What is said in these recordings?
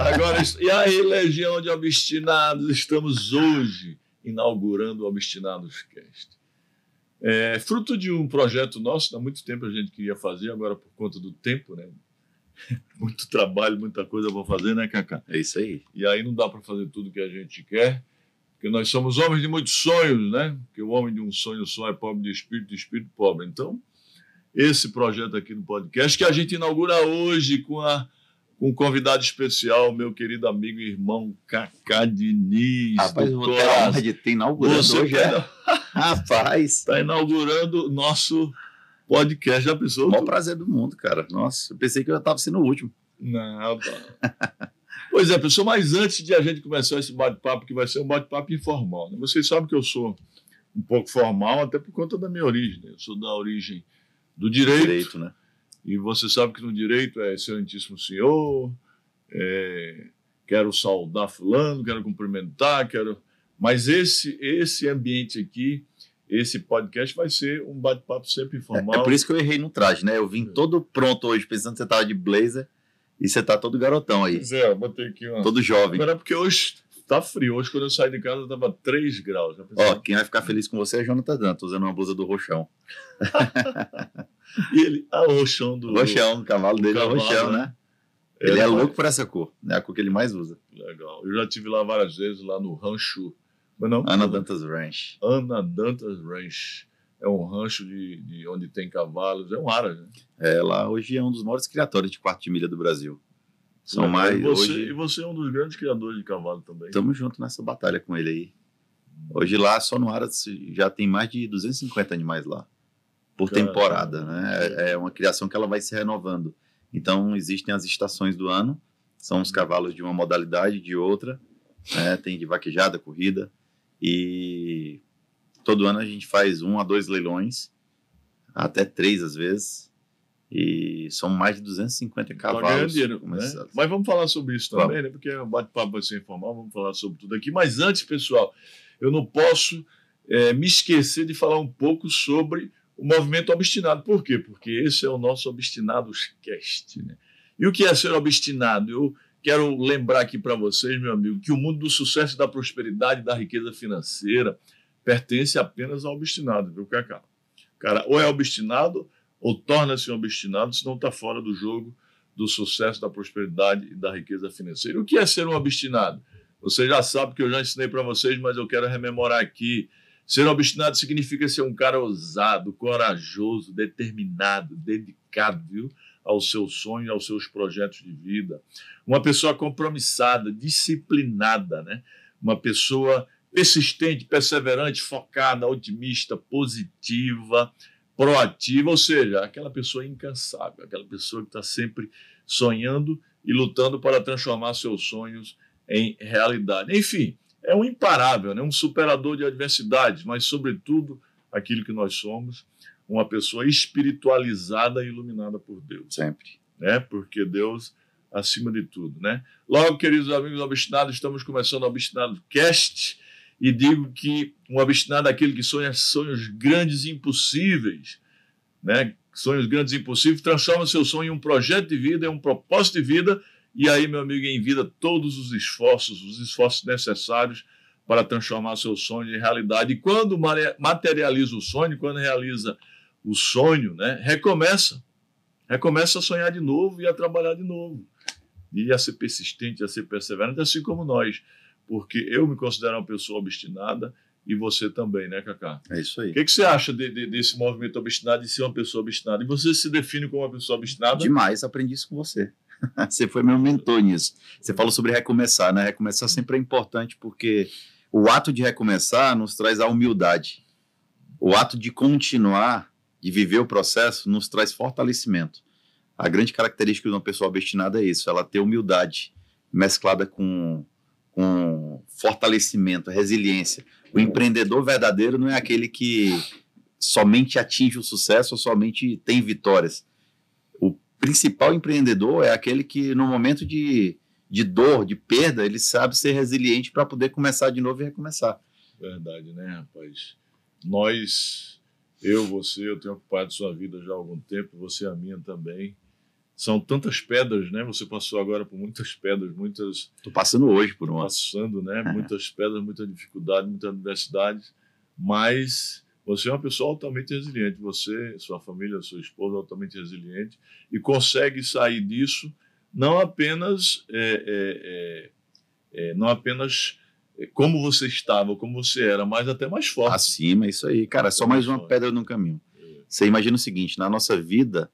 Agora, e aí, legião de obstinados, estamos hoje inaugurando o Obstinados Cast. É fruto de um projeto nosso, há muito tempo a gente queria fazer, agora por conta do tempo, né? Muito trabalho, muita coisa para fazer, né, Kaká? É isso aí. E aí não dá para fazer tudo que a gente quer, porque nós somos homens de muitos sonhos, né? Porque o homem de um sonho só é pobre de espírito pobre. Então, esse projeto aqui no podcast, que a gente inaugura hoje com um convidado especial, meu querido amigo e irmão Kaká Diniz. Rapaz, eu vou ter a honra de ter inaugurando hoje. Rapaz! Está inaugurando o nosso podcast. Já pensou? O maior prazer do mundo, cara. Nossa, eu pensei que eu já estava sendo o último. Não, tá. Pois é, pessoal, mas antes de a gente começar esse bate-papo, que vai ser um bate-papo informal, né? Vocês sabem que eu sou um pouco formal, até por conta da minha origem, né? Eu sou da origem do direito, né? E você sabe que no direito é excelentíssimo senhor, quero saudar fulano, quero cumprimentar, quero... Mas esse ambiente aqui, esse podcast vai ser um bate-papo sempre informal. É por isso que eu errei no traje, né? Eu vim todo pronto hoje, pensando que você estava de blazer e você está todo garotão aí. Pois é, eu botei aqui uma... Todo jovem. Agora, porque hoje está frio. Hoje, quando eu saí de casa, estava 3 graus. Ó, quem vai ficar feliz com você é Jonathan Dantas, usando uma blusa do Rochão. E ele, a Rochão do... Rochão, o cavalo dele é o Rochão, né? Ele é louco por essa cor, né? A cor que ele mais usa. Legal. Eu já estive lá várias vezes, lá no rancho. Mas não, Ana Dantas Ranch. Ana Dantas Ranch. É um rancho de onde tem cavalos, é um ara, né? É, lá hoje é um dos maiores criatórios de quarto de milha do Brasil. São mais... E você é um dos grandes criadores de cavalo também. Estamos juntos nessa batalha com ele aí. Hoje lá, só no ara, já tem mais de 250 animais lá. Por temporada, né? É uma criação que ela vai se renovando. Então, existem as estações do ano, são os cavalos de uma modalidade, de outra, né? Tem de vaquejada, corrida, e todo ano a gente faz 1 a 2 leilões, até 3 às vezes, e são mais de 250 cavalos. Dinheiro, né? Mas vamos falar sobre isso também, né? Porque o bate-papo vai ser informal, vamos falar sobre tudo aqui. Mas antes, pessoal, eu não posso me esquecer de falar um pouco sobre o movimento obstinado. Por quê? Porque esse é o nosso Obstinados Cast, né? E o que é ser obstinado? Eu quero lembrar aqui para vocês, meu amigo, que o mundo do sucesso, da prosperidade, da riqueza financeira pertence apenas ao obstinado, viu, Kaká? O cara ou é obstinado ou torna-se um obstinado, senão está fora do jogo do sucesso, da prosperidade e da riqueza financeira. O que é ser um obstinado? Você já sabe que eu já ensinei para vocês, mas eu quero rememorar aqui. Ser obstinado significa ser um cara ousado, corajoso, determinado, dedicado, viu, ao seu sonho, aos seus projetos de vida. Uma pessoa compromissada, disciplinada, né? Uma pessoa persistente, perseverante, focada, otimista, positiva, proativa, ou seja, aquela pessoa incansável, aquela pessoa que está sempre sonhando e lutando para transformar seus sonhos em realidade. Enfim, é um imparável, né? Um superador de adversidades, mas, sobretudo, aquilo que nós somos, uma pessoa espiritualizada e iluminada por Deus. Sempre. Né? Porque Deus, acima de tudo, né? Logo, queridos amigos obstinados, estamos começando o Obstinado Cast, e digo que um obstinado é aquele que sonha sonhos grandes e impossíveis, né? Sonhos grandes e impossíveis, transforma seu sonho em um projeto de vida, em um propósito de vida. E aí, meu amigo, em vida, todos os esforços necessários para transformar seu sonho em realidade. E quando materializa o sonho, quando realiza o sonho, né, recomeça. Recomeça a sonhar de novo e a trabalhar de novo. E a ser persistente, a ser perseverante, assim como nós. Porque eu me considero uma pessoa obstinada e você também, né, Kaká? É isso aí. O que você acha desse movimento obstinado, de ser uma pessoa obstinada? E você se define como uma pessoa obstinada? Demais, aprendi isso com você. Você foi meu mentor nisso. Você falou sobre recomeçar, né? Recomeçar sempre é importante, porque o ato de recomeçar nos traz a humildade. O ato de continuar, de viver o processo, nos traz fortalecimento. A grande característica de uma pessoa obstinada é isso, ela ter humildade mesclada com fortalecimento, resiliência. O empreendedor verdadeiro não é aquele que somente atinge o sucesso ou somente tem vitórias. O principal empreendedor é aquele que, no momento de dor, de perda, ele sabe ser resiliente para poder começar de novo e recomeçar. Verdade, né, rapaz? Nós, eu tenho ocupado sua vida já há algum tempo, você a minha também, São tantas pedras, né? Você passou agora por muitas pedras, muitas... Estou passando hoje por uma. Passando, né? Muitas pedras, muita dificuldade, muita adversidade, mas você é uma pessoa altamente resiliente. Você, sua família, sua esposa, altamente resiliente e consegue sair disso não apenas, não apenas como você estava, como você era, mas até mais forte. Acima, isso aí. Cara, é só mais uma pedra no caminho. É. Você imagina o seguinte, na nossa vida...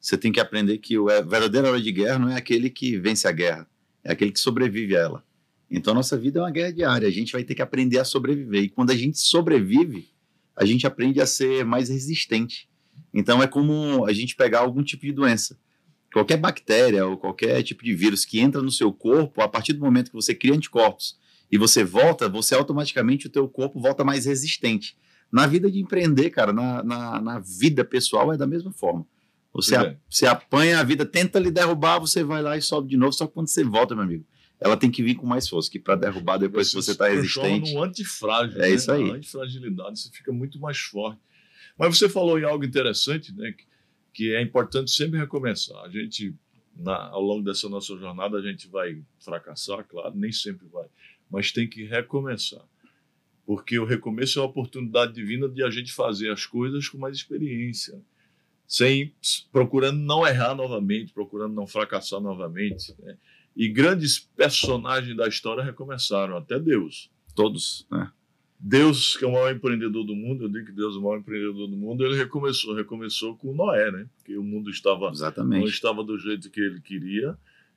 Você tem que aprender que o verdadeiro herói de guerra não é aquele que vence a guerra, é aquele que sobrevive a ela. Então, a nossa vida é uma guerra diária, a gente vai ter que aprender a sobreviver. E quando a gente sobrevive, a gente aprende a ser mais resistente. Então, é como a gente pegar algum tipo de doença. Qualquer bactéria ou qualquer tipo de vírus que entra no seu corpo, a partir do momento que você cria anticorpos e você volta, você automaticamente, o teu corpo volta mais resistente. Na vida de empreender, cara, na vida pessoal é da mesma forma. Você apanha a vida, tenta lhe derrubar, você vai lá e sobe de novo, só que quando você volta, meu amigo, ela tem que vir com mais força, que para derrubar depois se você está resistente... Você no antifrágil, é, né? Isso aí. A antifragilidade, você fica muito mais forte. Mas você falou em algo interessante, né? Que é importante sempre recomeçar. A gente, ao longo dessa nossa jornada, a gente vai fracassar, claro, nem sempre vai, mas tem que recomeçar. Porque o recomeço é uma oportunidade divina de a gente fazer as coisas com mais experiência, procurando não errar novamente, procurando não fracassar novamente. Né? E grandes personagens da história recomeçaram, até Deus. Todos, né? Deus, que é o maior empreendedor do mundo, eu digo que Deus é o maior empreendedor do mundo, ele recomeçou com Noé, né? Porque o mundo não estava do jeito que ele queria,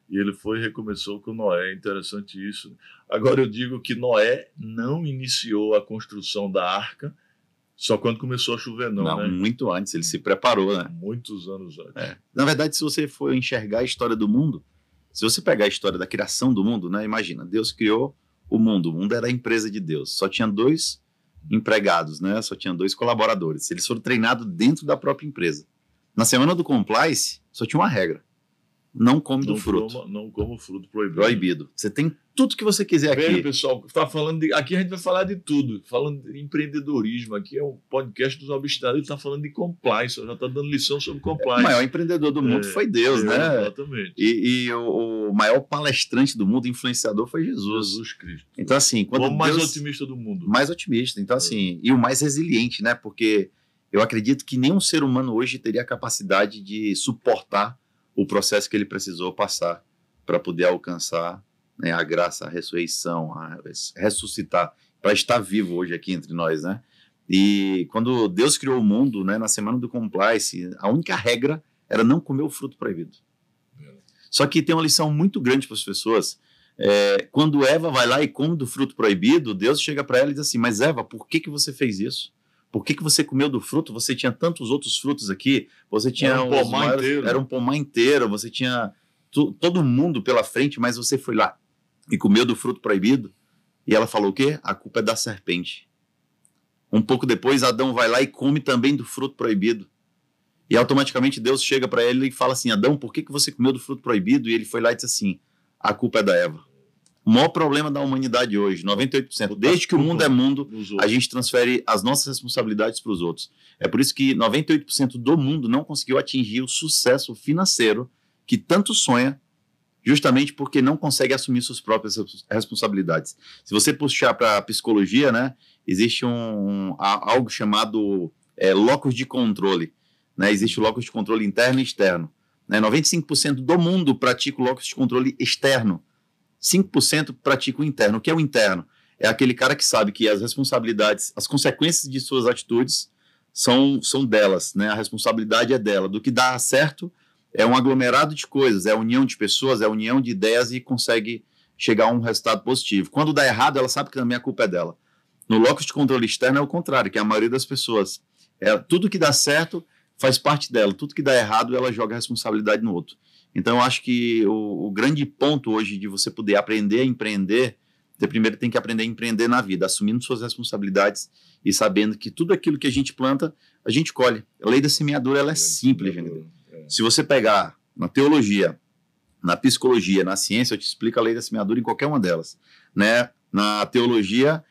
e ele recomeçou com Noé. É interessante isso. Agora eu digo que Noé não iniciou a construção da arca, só quando começou a chover, não, né? Muito antes, ele se preparou, né? Muitos anos antes. É. Na verdade, se você for enxergar a história do mundo, se você pegar a história da criação do mundo, né? Imagina, Deus criou o mundo era a empresa de Deus, só tinha 2 empregados, né? Só tinha 2 colaboradores, eles foram treinados dentro da própria empresa. Na semana do compliance, só tinha uma regra, não come do fruto. Não como fruto, proibido. Você tem tudo que você quiser aqui. Veja, pessoal, aqui a gente vai falar de tudo, falando de empreendedorismo, aqui é o podcast dos Obstinados, ele está falando de compliance, já está dando lição sobre compliance. O maior empreendedor do mundo foi Deus, né? Exatamente. E o maior palestrante do mundo, influenciador, foi Jesus. Jesus Cristo. Então, assim, quando o mais otimista do mundo. Mais otimista, então assim, e o mais resiliente, né? Porque eu acredito que nenhum ser humano hoje teria a capacidade de suportar o processo que ele precisou passar para poder alcançar, né, a graça, a ressurreição, a ressuscitar, para estar vivo hoje aqui entre nós, né? E quando Deus criou o mundo, né, na semana do compliance, a única regra era não comer o fruto proibido. Só que tem uma lição muito grande para as pessoas. Quando Eva vai lá e come do fruto proibido, Deus chega para ela e diz assim, mas Eva, por que você fez isso? Por que você comeu do fruto? Você tinha tantos outros frutos aqui. Você tinha era um pomar inteiro. Você tinha todo mundo pela frente, mas você foi lá e comeu do fruto proibido. E ela falou o quê? A culpa é da serpente. Um pouco depois, Adão vai lá e come também do fruto proibido. E automaticamente Deus chega para ele e fala assim, Adão, por que você comeu do fruto proibido? E ele foi lá e disse assim, a culpa é da Eva. O maior problema da humanidade hoje, 98%, desde que o mundo é mundo, a gente transfere as nossas responsabilidades para os outros. É por isso que 98% do mundo não conseguiu atingir o sucesso financeiro que tanto sonha, justamente porque não consegue assumir suas próprias responsabilidades. Se você puxar para a psicologia, né, existe algo chamado locus de controle. Né? Existe o locus de controle interno e externo. Né? 95% do mundo pratica o locus de controle externo. 5% pratica o interno. O que é o interno? É aquele cara que sabe que as responsabilidades, as consequências de suas atitudes são delas, né? A responsabilidade é dela. Do que dá certo é um aglomerado de coisas, é a união de pessoas, é a união de ideias e consegue chegar a um resultado positivo. Quando dá errado, ela sabe que também a culpa é dela. No locus de controle externo é o contrário, que é a maioria das pessoas. Tudo que dá certo faz parte dela. Tudo que dá errado, ela joga a responsabilidade no outro. Então, eu acho que o grande ponto hoje de você poder aprender a empreender, você primeiro tem que aprender a empreender na vida, assumindo suas responsabilidades e sabendo que tudo aquilo que a gente planta, a gente colhe. A lei da semeadura, ela é simples, gente. Se você pegar na teologia, na psicologia, na ciência, eu te explico a lei da semeadura em qualquer uma delas. Né? Na teologia,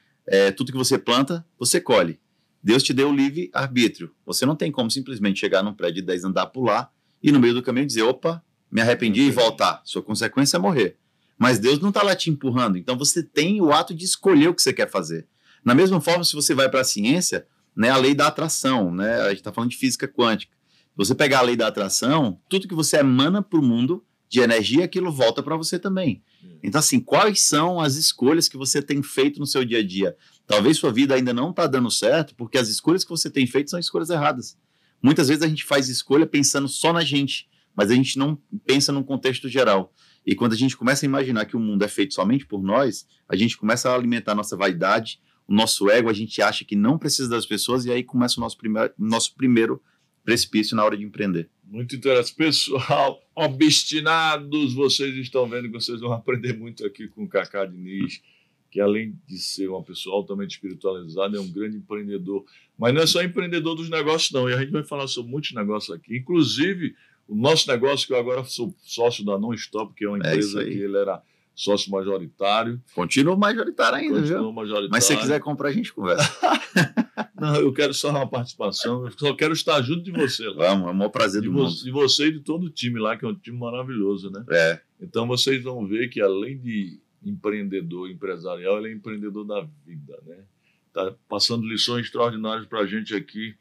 tudo que você planta, você colhe. Deus te deu o livre arbítrio. Você não tem como simplesmente chegar num prédio de 10 andar, pular e no meio do caminho dizer, opa, me arrependir e voltar. Sua consequência é morrer. Mas Deus não está lá te empurrando. Então você tem o ato de escolher o que você quer fazer. Na mesma forma, se você vai para a ciência, né, a lei da atração, né, a gente está falando de física quântica. Se você pegar a lei da atração, tudo que você emana para o mundo de energia, aquilo volta para você também. Então, assim, quais são as escolhas que você tem feito no seu dia a dia? Talvez sua vida ainda não está dando certo, porque as escolhas que você tem feito são escolhas erradas. Muitas vezes a gente faz escolha pensando só na gente, mas a gente não pensa num contexto geral. E quando a gente começa a imaginar que o mundo é feito somente por nós, a gente começa a alimentar a nossa vaidade, o nosso ego, a gente acha que não precisa das pessoas, e aí começa o nosso primeiro precipício na hora de empreender. Muito interessante. Pessoal, obstinados, vocês estão vendo que vocês vão aprender muito aqui com o Kaká Diniz, que além de ser uma pessoa altamente espiritualizada, é um grande empreendedor. Mas não é só empreendedor dos negócios, não. E a gente vai falar sobre muitos negócios aqui. Inclusive, o nosso negócio, que eu agora sou sócio da Non-Stop, que é uma empresa que ele era sócio majoritário. Continua majoritário ainda, viu? Majoritário. Mas se você quiser comprar, a gente conversa. Não, eu quero só uma participação, eu só quero estar junto de você lá. Vamos, é o maior prazer do mundo. De você e de todo o time lá, que é um time maravilhoso, né? É. Então vocês vão ver que além de empreendedor empresarial, ele é empreendedor da vida, né? Está passando lições extraordinárias para a gente aqui.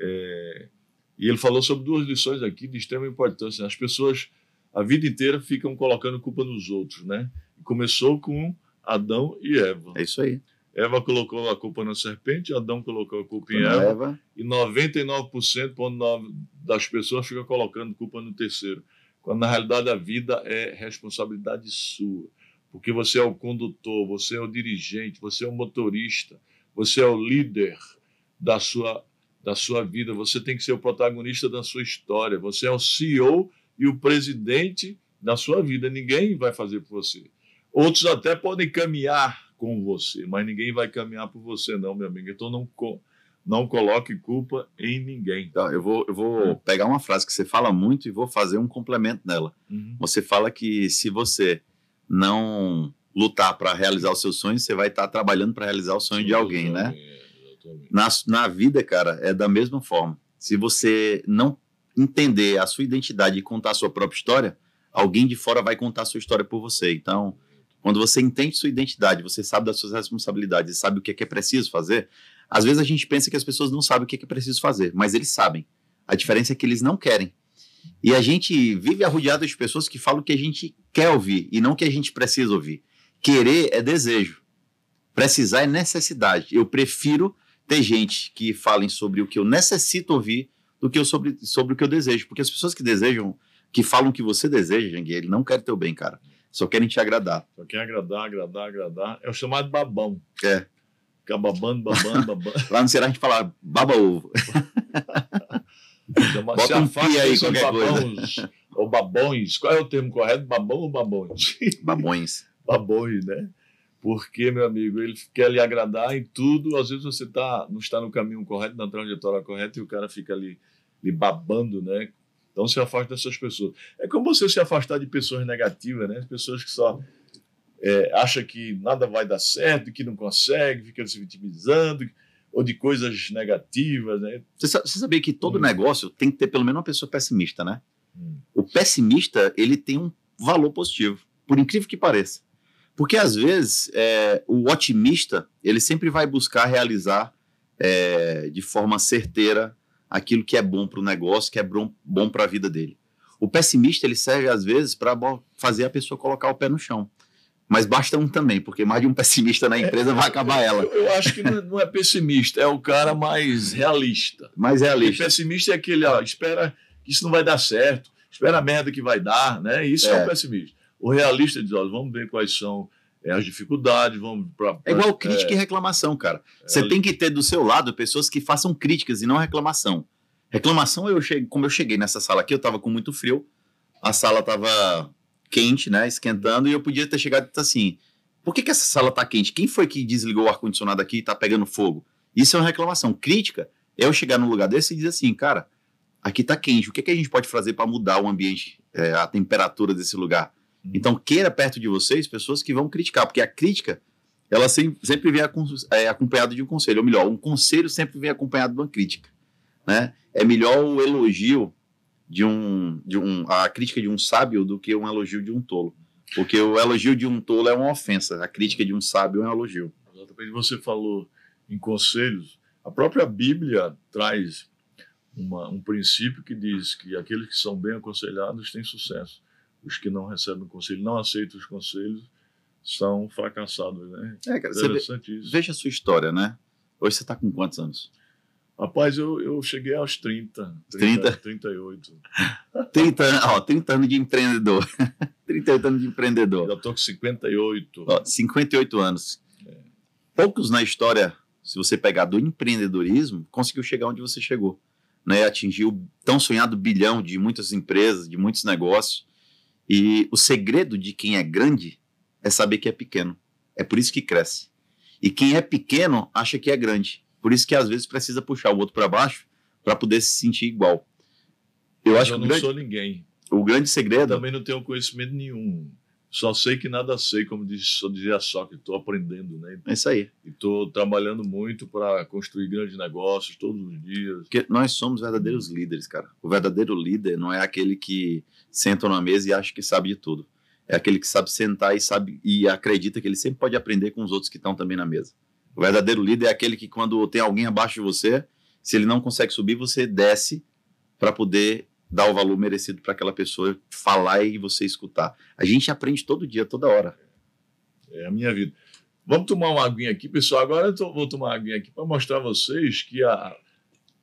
E ele falou sobre duas lições aqui de extrema importância. As pessoas a vida inteira ficam colocando culpa nos outros, né? Começou com Adão e Eva. É isso aí. Eva colocou a culpa na serpente, Adão colocou a culpa em Eva. E 99,9% das pessoas ficam colocando culpa no terceiro. Quando, na realidade, a vida é responsabilidade sua. Porque você é o condutor, você é o dirigente, você é o motorista, você é o líder da sua vida. Você tem que ser o protagonista da sua história. Você é o CEO e o presidente da sua vida. Ninguém vai fazer por você. Outros até podem caminhar com você, mas ninguém vai caminhar por você não, meu amigo. Então não coloque culpa em ninguém. Tá, eu vou pegar uma frase que você fala muito e vou fazer um complemento nela. Uhum. Você fala que se você não lutar para realizar os seus sonhos, você vai estar trabalhando para realizar o sonho de alguém, né? Na vida, cara, é da mesma forma. Se você não entender a sua identidade e contar a sua própria história, alguém de fora vai contar a sua história por você. Então, quando você entende sua identidade, você sabe das suas responsabilidades, sabe o que é preciso fazer, às vezes a gente pensa que as pessoas não sabem o que é preciso fazer, mas eles sabem. A diferença é que eles não querem. E a gente vive arrodeado de pessoas que falam o que a gente quer ouvir e não o que a gente precisa ouvir. Querer é desejo. Precisar é necessidade. Eu prefiro ter gente que falem sobre o que eu necessito ouvir do que eu sobre o que eu desejo. Porque as pessoas que desejam, que falam o que você deseja, Janguiê, ele não quer teu bem, cara. Só querem te agradar. Só querem agradar. É o chamado babão. É. Ficar babando. Lá no Ceará a gente fala baba-ovo. Bota um pi aí, qualquer babões, coisa. Ou babões. Qual é o termo correto? Babão ou babões? Babões. Babões, né? Porque, meu amigo, ele quer lhe agradar em tudo. Às vezes você não está no caminho correto, na trajetória correta, e o cara fica ali lhe babando, né? Então se afasta dessas pessoas. É como você se afastar de pessoas negativas, né? Pessoas que só acham que nada vai dar certo, que não consegue, ficam se vitimizando, ou de coisas negativas, né? Você sabia que todo negócio tem que ter pelo menos uma pessoa pessimista, né? O pessimista, ele tem um valor positivo, por incrível que pareça. Porque, às vezes, o otimista, ele sempre vai buscar realizar de forma certeira aquilo que é bom para o negócio, que é bom para a vida dele. O pessimista, ele serve, às vezes, para fazer a pessoa colocar o pé no chão. Mas basta um também, porque mais de um pessimista na empresa vai acabar ela. Eu acho que não é pessimista, é o cara mais realista. Mais realista. O pessimista é aquele, espera que isso não vai dar certo, espera a merda que vai dar, né? Isso é o pessimista. O realista diz, vamos ver quais são as dificuldades, vamos... É igual crítica e reclamação, cara. Você tem que ter do seu lado pessoas que façam críticas e não reclamação. Reclamação, como eu cheguei nessa sala aqui, eu estava com muito frio, a sala estava quente, né, esquentando, e eu podia ter chegado e dito assim, por que essa sala está quente? Quem foi que desligou o ar-condicionado aqui e está pegando fogo? Isso é uma reclamação. Crítica é eu chegar num lugar desse e dizer assim, cara, aqui está quente, o que a gente pode fazer para mudar o ambiente, a temperatura desse lugar? Então, queira perto de vocês pessoas que vão criticar, porque a crítica, ela sempre vem acompanhada de um conselho, ou melhor, um conselho sempre vem acompanhado de uma crítica, né? É melhor o elogio a crítica de um sábio do que um elogio de um tolo. Porque o elogio de um tolo é uma ofensa, a crítica de um sábio é um elogio. Exatamente, você falou em conselhos. A própria Bíblia traz um princípio que diz que aqueles que são bem aconselhados têm sucesso. Os que não recebem o conselho, não aceitam os conselhos, são fracassados, né? É, cara, interessante isso. Veja a sua história, né? Hoje você está com quantos anos? Rapaz, eu cheguei aos 38. 30 anos de empreendedor. 38 anos de empreendedor. Já estou com 58. Ó, 58 anos. É. Poucos na história, se você pegar do empreendedorismo, conseguiu chegar onde você chegou, né? Atingiu o tão sonhado bilhão de muitas empresas, de muitos negócios. E o segredo de quem é grande é saber que é pequeno. É por isso que cresce. E quem é pequeno acha que é grande. Por isso que às vezes precisa puxar o outro para baixo para poder se sentir igual. Eu não sou ninguém. O grande segredo... Eu também não tenho conhecimento nenhum. Só sei que nada sei, como dizia Sócrates, estou aprendendo, né? É isso aí. E estou trabalhando muito para construir grandes negócios todos os dias. Porque nós somos verdadeiros líderes, cara. O verdadeiro líder não é aquele que senta na mesa e acha que sabe de tudo. É aquele que sabe sentar e sabe e acredita que ele sempre pode aprender com os outros que estão também na mesa. O verdadeiro líder é aquele que, quando tem alguém abaixo de você, se ele não consegue subir, você desce para poder dar o valor merecido para aquela pessoa falar e você escutar. A gente aprende todo dia, toda hora. É a minha vida. Vamos tomar uma aguinha aqui, pessoal. Agora vou tomar uma aguinha aqui para mostrar a vocês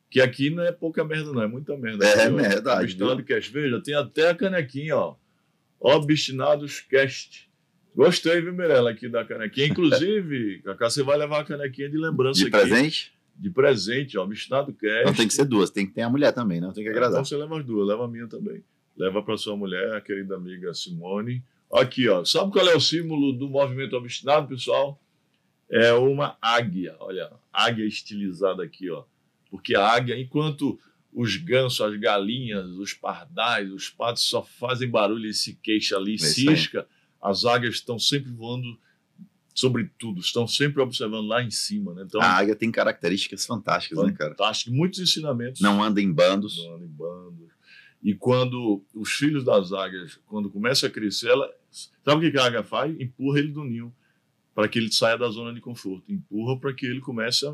que aqui não é pouca merda, não. É muita merda. É merda. Obstinados Cast. Veja, tem até a canequinha, ó. Obstinados Cast. Gostei, viu, Mirella, aqui da canequinha. Inclusive, Kaká, você vai levar a canequinha de lembrança aqui. De presente? De presente, ó, Obstinado Cast. Não tem que ser duas, tem que ter a mulher também, não tem que agradar. Então você leva as duas, leva a minha também. Leva para sua mulher, a querida amiga Simone. Aqui, ó, sabe qual é o símbolo do movimento obstinado, pessoal? É uma águia, olha, águia estilizada aqui, ó. Porque a águia, enquanto os gansos, as galinhas, os pardais, os patos só fazem barulho e se queixa ali, cisca... Aí. As águias estão sempre voando sobre tudo, estão sempre observando lá em cima, né? Então, a águia tem características fantásticas, né, cara? Fantásticas, muitos ensinamentos. Não anda em bandos. Não anda em bandos. E quando os filhos das águias, quando começa a crescer, ela, sabe o que a águia faz? Empurra ele do ninho para que ele saia da zona de conforto. Empurra para que ele comece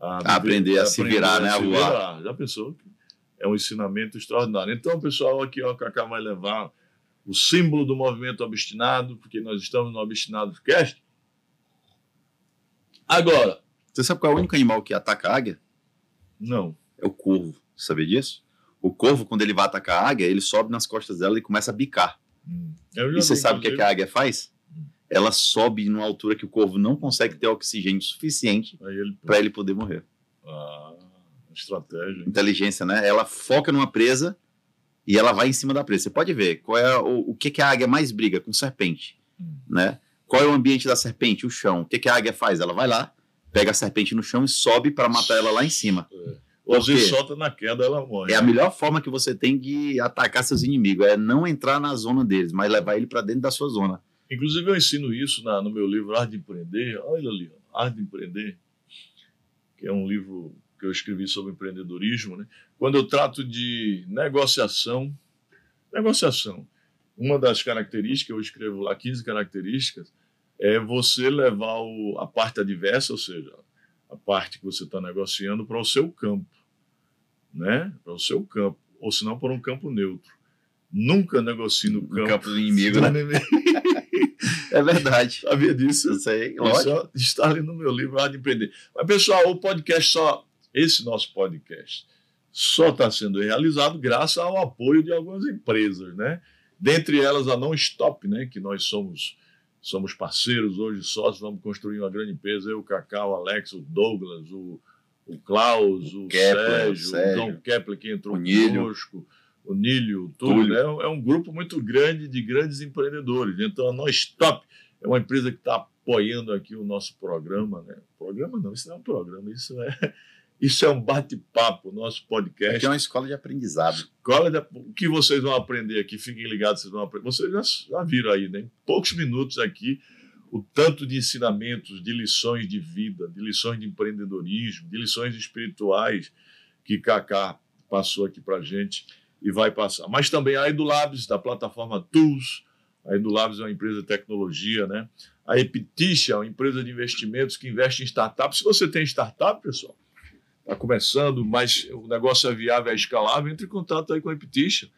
a aprender a se virar, né? A voar. Já pensou? É um ensinamento extraordinário. Então, pessoal, aqui ó, o Kaká vai levar... o símbolo do movimento obstinado, porque nós estamos no Obstinados Cast. Agora... Você sabe qual é o único animal que ataca a águia? Não. É o corvo. Você sabia disso? O corvo, quando ele vai atacar a águia, ele sobe nas costas dela e começa a bicar. E você sabe o que a águia faz? Ela sobe numa altura que o corvo não consegue ter oxigênio suficiente para ele poder morrer. Ah, estratégia. Hein? Inteligência, né? Ela foca numa presa... E ela vai em cima da presa. Você pode ver qual é o que a águia mais briga com serpente, né? Qual é o ambiente da serpente? O chão. O que a águia faz? Ela vai lá, pega a serpente no chão e sobe para matar ela lá em cima. Ou se solta na queda, ela morre. É a melhor forma que você tem de atacar seus inimigos. É não entrar na zona deles, mas levar ele para dentro da sua zona. Inclusive, eu ensino isso no meu livro Arte de Empreender. Olha ali, Arte de Empreender, que é um livro... que eu escrevi sobre empreendedorismo, né? Quando eu trato de negociação, uma das características, eu escrevo lá 15 características, é você levar a parte adversa, ou seja, a parte que você está negociando, para o seu campo, né? Para o seu campo, ou se não, para um campo neutro. Nunca negocie no campo do inimigo, né? É verdade. Sabia disso? Eu sei, lógico. Está ali no meu livro Arte de Empreender. Mas, pessoal, o podcast só... Esse nosso podcast só está sendo realizado graças ao apoio de algumas empresas, né? Dentre elas a Non-Stop, né? Que nós somos parceiros hoje, sócios, vamos construir uma grande empresa. Eu, o Kaká, o Alex, o Douglas, o Klaus, o Kepler, Sérgio, o João Kepler, que entrou conosco, o Nílio, tudo. Né? É um grupo muito grande de grandes empreendedores. Então, a Non-Stop é uma empresa que está apoiando aqui o nosso programa, né? Programa não, isso não é um programa, Isso é um bate-papo, nosso podcast. Aqui é uma escola de aprendizado. O que vocês vão aprender aqui, fiquem ligados, vocês vão aprender. Vocês já viram aí, né? Em poucos minutos aqui, o tanto de ensinamentos, de lições de vida, de lições de empreendedorismo, de lições espirituais que Kaká passou aqui para a gente e vai passar. Mas também a EduLabs, da plataforma Tools. A EduLabs é uma empresa de tecnologia, né? A Epticha é uma empresa de investimentos que investe em startups. Se você tem startup, pessoal, está começando, mas o negócio é viável, é escalável, entre em contato aí com a Epticha.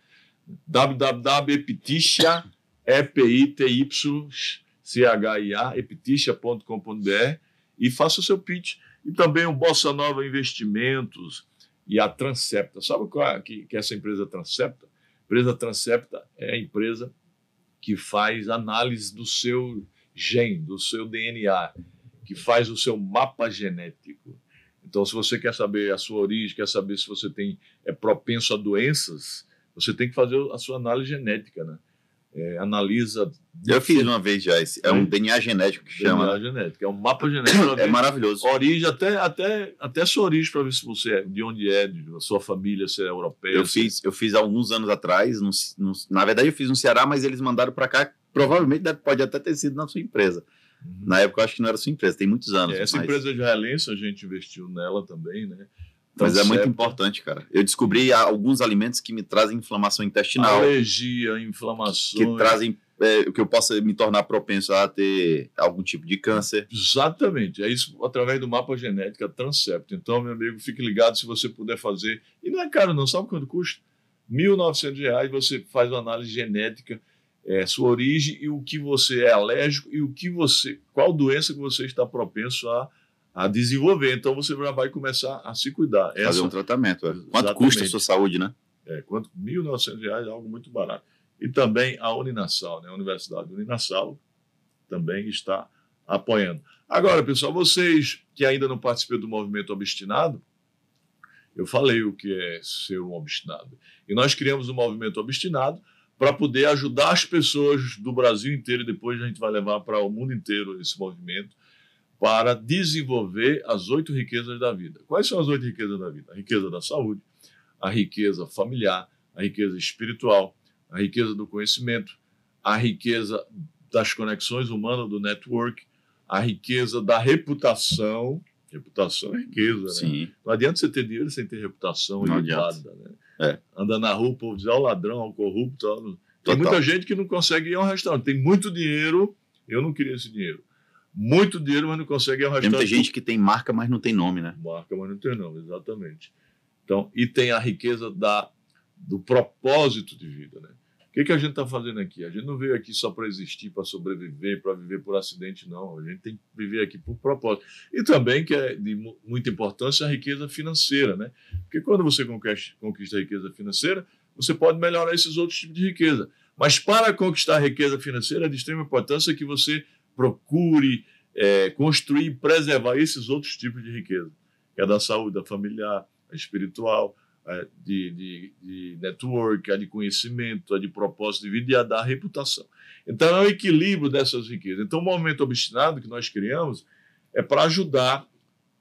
www.epticha.com.br e faça o seu pitch. E também o Bossa Nova Investimentos e a Transcepta. Sabe qual é que essa empresa Transcepta? A empresa Transcepta é a empresa que faz análise do seu gene, do seu DNA, que faz o seu mapa genético. Então, se você quer saber a sua origem, quer saber se você é propenso a doenças, você tem que fazer a sua análise genética, né? Analisa... Eu fiz uma vez já, é um DNA genético que chama. DNA genético, é um mapa genético. É maravilhoso. Origem, até sua origem, para ver se você de onde é, de sua família, se é europeia. Eu fiz alguns anos atrás, na verdade eu fiz no Ceará, mas eles mandaram para cá, provavelmente pode até ter sido na sua empresa. Uhum. Na época eu acho que não era sua empresa, tem muitos anos. Essa empresa israelense, a gente investiu nela também, né? Mas é muito importante, cara. Eu descobri alguns alimentos que me trazem inflamação intestinal. Alergia, inflamação. Que trazem... que eu possa me tornar propenso a ter algum tipo de câncer. Exatamente. É isso através do mapa genético, Transcept. Então, meu amigo, fique ligado se você puder fazer. E não é caro não. Sabe quanto custa? R$ 1.900 você faz uma análise genética, sua origem e o que você é alérgico e qual doença que você está propenso a desenvolver. Então você já vai começar a se cuidar. Fazer um tratamento. Quanto custa a sua saúde, né? Quanto? R$ 1.900, algo muito barato. E também a Uninassal, né? A Universidade Uninassal também está apoiando. Agora, pessoal, vocês que ainda não participam do Movimento Obstinado, eu falei o que é ser um obstinado. E nós criamos o Movimento Obstinado para poder ajudar as pessoas do Brasil inteiro, e depois a gente vai levar para o mundo inteiro esse movimento, para desenvolver as 8 riquezas da vida. Quais são as 8 riquezas da vida? A riqueza da saúde, a riqueza familiar, a riqueza espiritual, a riqueza do conhecimento, a riqueza das conexões humanas, do network, a riqueza da reputação. Reputação é riqueza, sim, né? Não adianta você ter dinheiro sem ter reputação elevada, né? Andando na rua, o povo diz, ó, ladrão, ó, corrupto. Ó. Tem muita gente que não consegue ir a um restaurante. Tem muito dinheiro, eu não queria esse dinheiro. Muito dinheiro, mas não consegue ir a um restaurante. Tem muita gente que tem marca, mas não tem nome, né? Marca, mas não tem nome, exatamente. Então, e tem a riqueza do propósito de vida, né? O que a gente está fazendo aqui? A gente não veio aqui só para existir, para sobreviver, para viver por acidente, não. A gente tem que viver aqui por propósito. E também, que é de muita importância, a riqueza financeira, né? Porque quando você conquista a riqueza financeira, você pode melhorar esses outros tipos de riqueza. Mas para conquistar a riqueza financeira, é de extrema importância que você procure construir e preservar esses outros tipos de riqueza, que é da saúde, da familiar, a espiritual, de network, a de conhecimento, a de propósito de vida e a da reputação. Então, é o equilíbrio dessas riquezas. Então, o Movimento Obstinado que nós criamos é para ajudar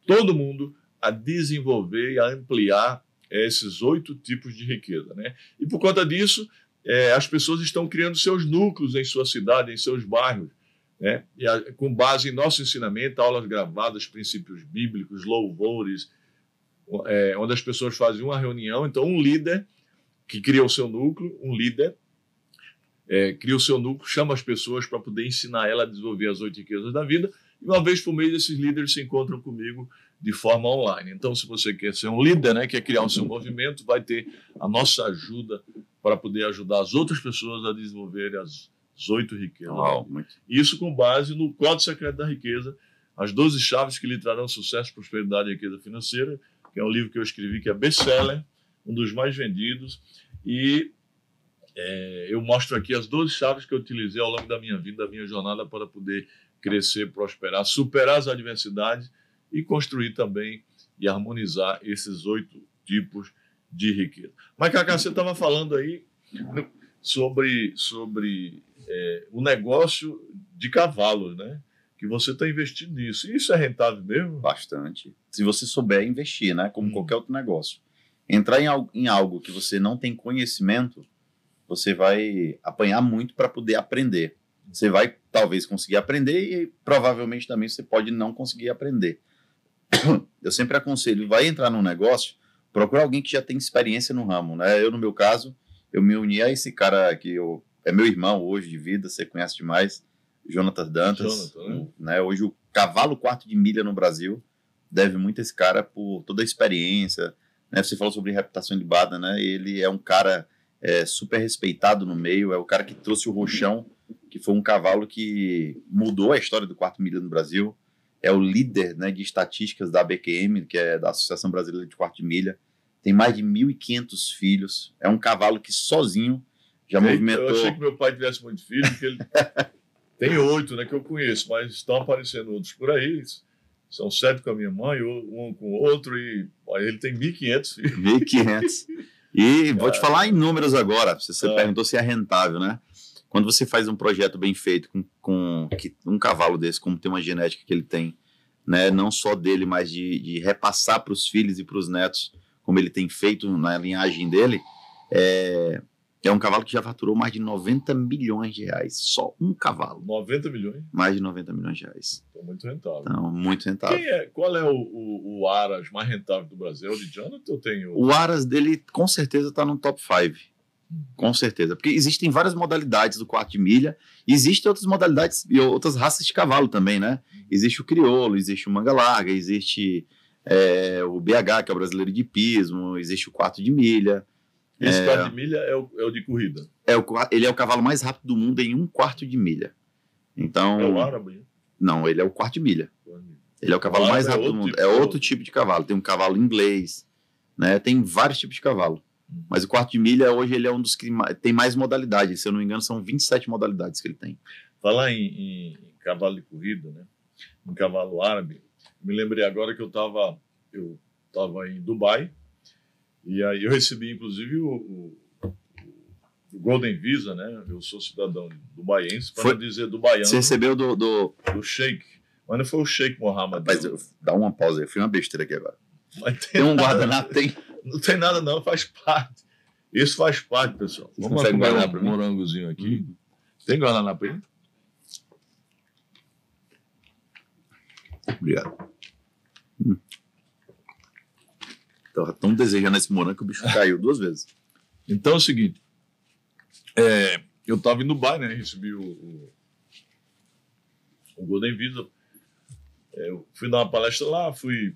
todo mundo a desenvolver e a ampliar esses 8 tipos de riqueza, né? E, por conta disso, as pessoas estão criando seus núcleos em sua cidade, em seus bairros, né? E com base em nosso ensinamento, aulas gravadas, princípios bíblicos, louvores, onde as pessoas fazem uma reunião. Então, um líder que cria o seu núcleo, chama as pessoas para poder ensinar ela a desenvolver as 8 riquezas da vida, e uma vez por mês esses líderes se encontram comigo de forma online. Então, se você quer ser um líder, né, quer criar o seu movimento, vai ter a nossa ajuda para poder ajudar as outras pessoas a desenvolverem as 8 riquezas. Isso com base no Código Secreto da Riqueza, as 12 chaves que lhe trarão sucesso, prosperidade e riqueza financeira, que é um livro que eu escrevi, que é best-seller, um dos mais vendidos. E eu mostro aqui as 12 chaves que eu utilizei ao longo da minha vida, da minha jornada, para poder crescer, prosperar, superar as adversidades e construir também e harmonizar esses 8 tipos de riqueza. Mas, Kaká, você estava falando aí sobre o negócio de cavalos, né? Que você está investindo nisso. Isso é rentável mesmo? Bastante. Se você souber investir, né? Como qualquer outro negócio. Entrar em algo que você não tem conhecimento, você vai apanhar muito para poder aprender. Você vai, talvez, conseguir aprender e provavelmente também você pode não conseguir aprender. Eu sempre aconselho, vai entrar num negócio, procura alguém que já tem experiência no ramo, né? Eu, no meu caso, eu me uni a esse cara que é meu irmão hoje de vida, você conhece demais, Jonathan Dantas. Jonathan, né? Hoje o cavalo quarto de milha no Brasil deve muito a esse cara por toda a experiência, né? Você falou sobre reputação de Bada, né? Ele é um cara super respeitado no meio, é o cara que trouxe o Rochão, que foi um cavalo que mudou a história do quarto milha no Brasil, é o líder, né, de estatísticas da ABQM, que é da Associação Brasileira de Quarto de Milha, tem mais de 1.500 filhos, é um cavalo que sozinho já movimentou... Eu achei que meu pai tivesse muito filho, porque ele tem 8, né, que eu conheço, mas estão aparecendo outros por aí, são 7 com a minha mãe, um com o outro, e ele tem 1.500 filhos. 1.500. E vou te falar em números agora, você perguntou se é rentável, né? Quando você faz um projeto bem feito com um cavalo desse, como tem uma genética que ele tem, né, não só dele, mas de repassar para os filhos e para os netos, como ele tem feito na linhagem dele, é um cavalo que já faturou mais de 90 milhões de reais. Só um cavalo. 90 milhões? Mais de 90 milhões de reais. Então, muito rentável. Então, muito rentável. Qual é o Aras mais rentável do Brasil? O de Jonathan ou tem o... O Aras dele, com certeza, está no top 5. Com certeza, porque existem várias modalidades do quarto de milha, existem outras modalidades e outras raças de cavalo também, né? Existe o crioulo, existe o manga larga, existe o BH, que é o brasileiro de hipismo, existe o quarto de milha. Esse quarto de milha é o de corrida? Ele é o cavalo mais rápido do mundo em um quarto de milha. Então, é o árabe? Não, ele é o quarto de milha. Ele é o cavalo mais rápido do mundo. Tipo, é outro tipo de cavalo. Tem um cavalo inglês, né? Tem vários tipos de cavalo. Mas o quarto de milha, hoje, ele é um dos que tem mais modalidades. Se eu não me engano, são 27 modalidades que ele tem. Falar em cavalo de corrida, né? Em cavalo árabe, me lembrei agora que eu estava em Dubai, e aí eu recebi, inclusive, o Golden Visa, né? Eu sou cidadão dubaiense, para não dizer dubaiano. Você recebeu do Sheikh. Mas não foi o Sheikh Mohammed. Mas dá uma pausa aí, eu fiz uma besteira aqui agora. Tem um guardanapo, tem... Não tem nada não, faz parte. Isso faz parte, pessoal. Vocês vamos lá comer um morangozinho aqui. Tem guaraná para ele? Obrigado. Estava tão desejando esse morango que o bicho caiu 2 vezes. Então é o seguinte. Eu estava em Dubai, né? Recebi o Golden Visa. Eu fui dar uma palestra lá, fui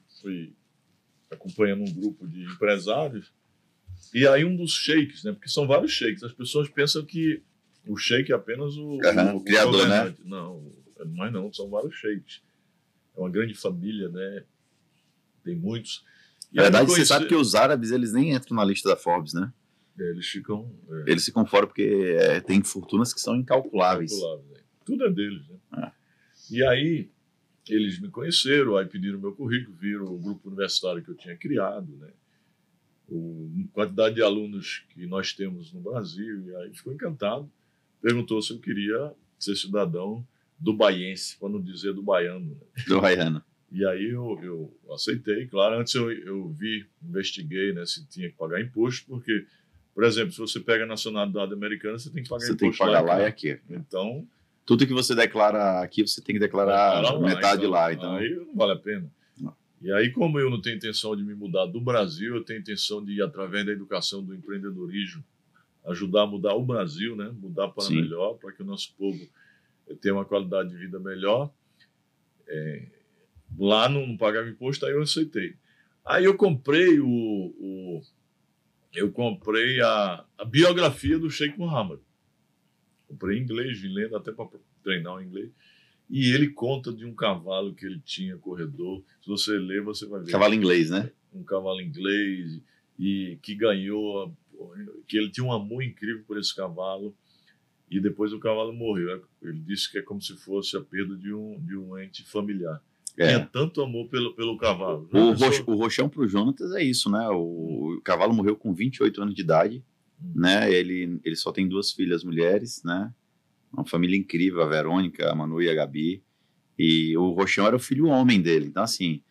acompanhando um grupo de empresários, e aí um dos sheiks, né? Porque são vários sheiks, as pessoas pensam que o sheik é apenas o criador, né? Não, mas não, são vários sheiks. É uma grande família, né? Tem muitos. E na verdade, você sabe que os árabes, eles nem entram na lista da Forbes, né? Eles ficam fora porque tem fortunas que são incalculáveis. Né? Tudo é deles, né? E aí... Eles me conheceram, aí pediram meu currículo, viram o grupo universitário que eu tinha criado, né? A quantidade de alunos que nós temos no Brasil, e aí ficou encantado. Perguntou se eu queria ser cidadão dubaiense, para não dizer do baiano. Né? Do baiano. E aí eu aceitei, claro. Antes eu vi, investiguei, né, se tinha que pagar imposto, porque, por exemplo, se você pega a nacionalidade americana, você tem que pagar imposto. Você tem que pagar lá e aqui. Então... Tudo que você declara aqui, você tem que declarar metade lá. Então. Aí não vale a pena. Não. E aí, como eu não tenho intenção de me mudar do Brasil, eu tenho intenção de, através da educação, do empreendedorismo, ajudar a mudar o Brasil, né? Mudar para melhor, para que o nosso povo tenha uma qualidade de vida melhor. Lá não pagava imposto, aí eu aceitei. Aí eu comprei a biografia do Sheikh Mohammed. Comprei em inglês, vim lendo até para treinar o inglês. E ele conta de um cavalo que ele tinha, corredor. Se você ler, você vai ver. Cavalo inglês, né? Um cavalo inglês e que ganhou, que ele tinha um amor incrível por esse cavalo. E depois o cavalo morreu. Ele disse que é como se fosse a perda de um ente familiar. Tinha tanto amor pelo cavalo. O Rochão para o Jonatas é isso, né? O cavalo morreu com 28 anos de idade. Né? Ele só tem 2 filhas mulheres, né? Uma família incrível, a Verônica, a Manu e a Gabi. E o Rochão era o filho homem dele. Então, assim,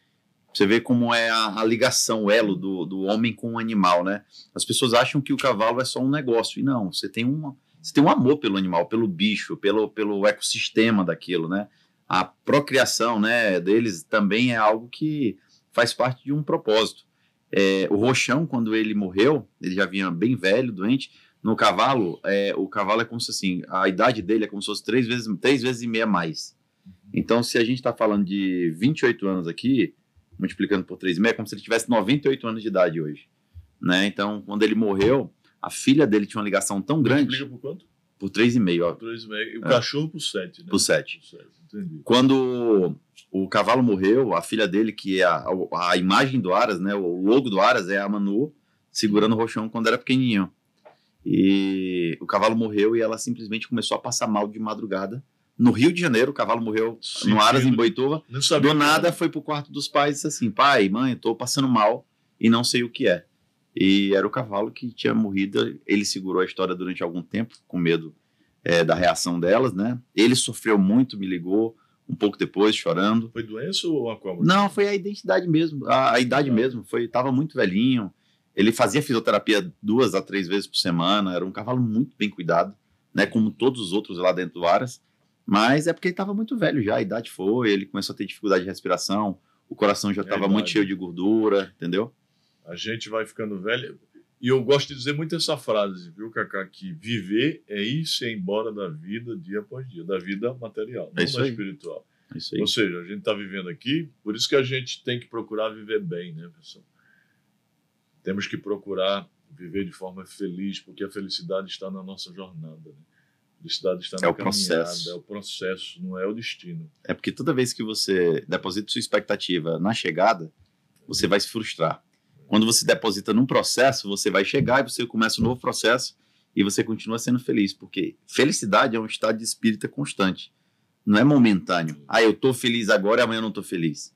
você vê como é a ligação, o elo do homem com o animal, né? As pessoas acham que o cavalo é só um negócio. E não, você tem um amor pelo animal, pelo bicho, pelo ecossistema daquilo, né? A procriação, né, deles também é algo que faz parte de um propósito. O Rochão, quando ele morreu, ele já vinha bem velho, doente. No cavalo, o cavalo é como se assim, a idade dele é como se fosse três vezes e meia mais. Então, se a gente está falando de 28 anos aqui, multiplicando por 3,5, é como se ele tivesse 98 anos de idade hoje. Né? Então, quando ele morreu, a filha dele tinha uma ligação tão grande... Multiplica por quanto? Por 3,5, ó. Por 3,5. E o cachorro por 7, né? Por 7. Entendi. Quando o cavalo morreu, a filha dele, que é a imagem do Aras, né? O logo do Aras é a Manu segurando o Rochão quando era pequenininho. E o cavalo morreu e ela simplesmente começou a passar mal de madrugada. No Rio de Janeiro, o cavalo morreu no Aras, em Boituva. Não sabia. Do nada, foi pro quarto dos pais e disse assim, pai, mãe, eu tô passando mal e não sei o que é. E era o cavalo que tinha morrido. Ele segurou a história durante algum tempo, com medo da reação delas, né? Ele sofreu muito, me ligou um pouco depois, chorando. Foi doença ou a cobra? Não, foi a identidade mesmo, a idade mesmo. Tava muito velhinho. Ele fazia fisioterapia 2 a 3 vezes por semana. Era um cavalo muito bem cuidado, né? Como todos os outros lá dentro do Aras. Mas é porque ele estava muito velho já, a idade foi, ele começou a ter dificuldade de respiração, o coração já estava muito cheio de gordura, entendeu? A gente vai ficando velho. E eu gosto de dizer muito essa frase, viu, Kaká? Que viver é ir-se embora da vida dia após dia, da vida material, não da espiritual. É isso aí. Ou seja, a gente está vivendo aqui, por isso que a gente tem que procurar viver bem, né, pessoal? Temos que procurar viver de forma feliz, porque a felicidade está na nossa jornada, né? Felicidade está na caminhada, é o processo, não é o destino. É porque toda vez que você deposita sua expectativa na chegada, você vai se frustrar. Quando você deposita num processo, você vai chegar e você começa um novo processo e você continua sendo feliz, porque felicidade é um estado de espírito constante, não é momentâneo. Ah, eu estou feliz agora e amanhã eu não estou feliz.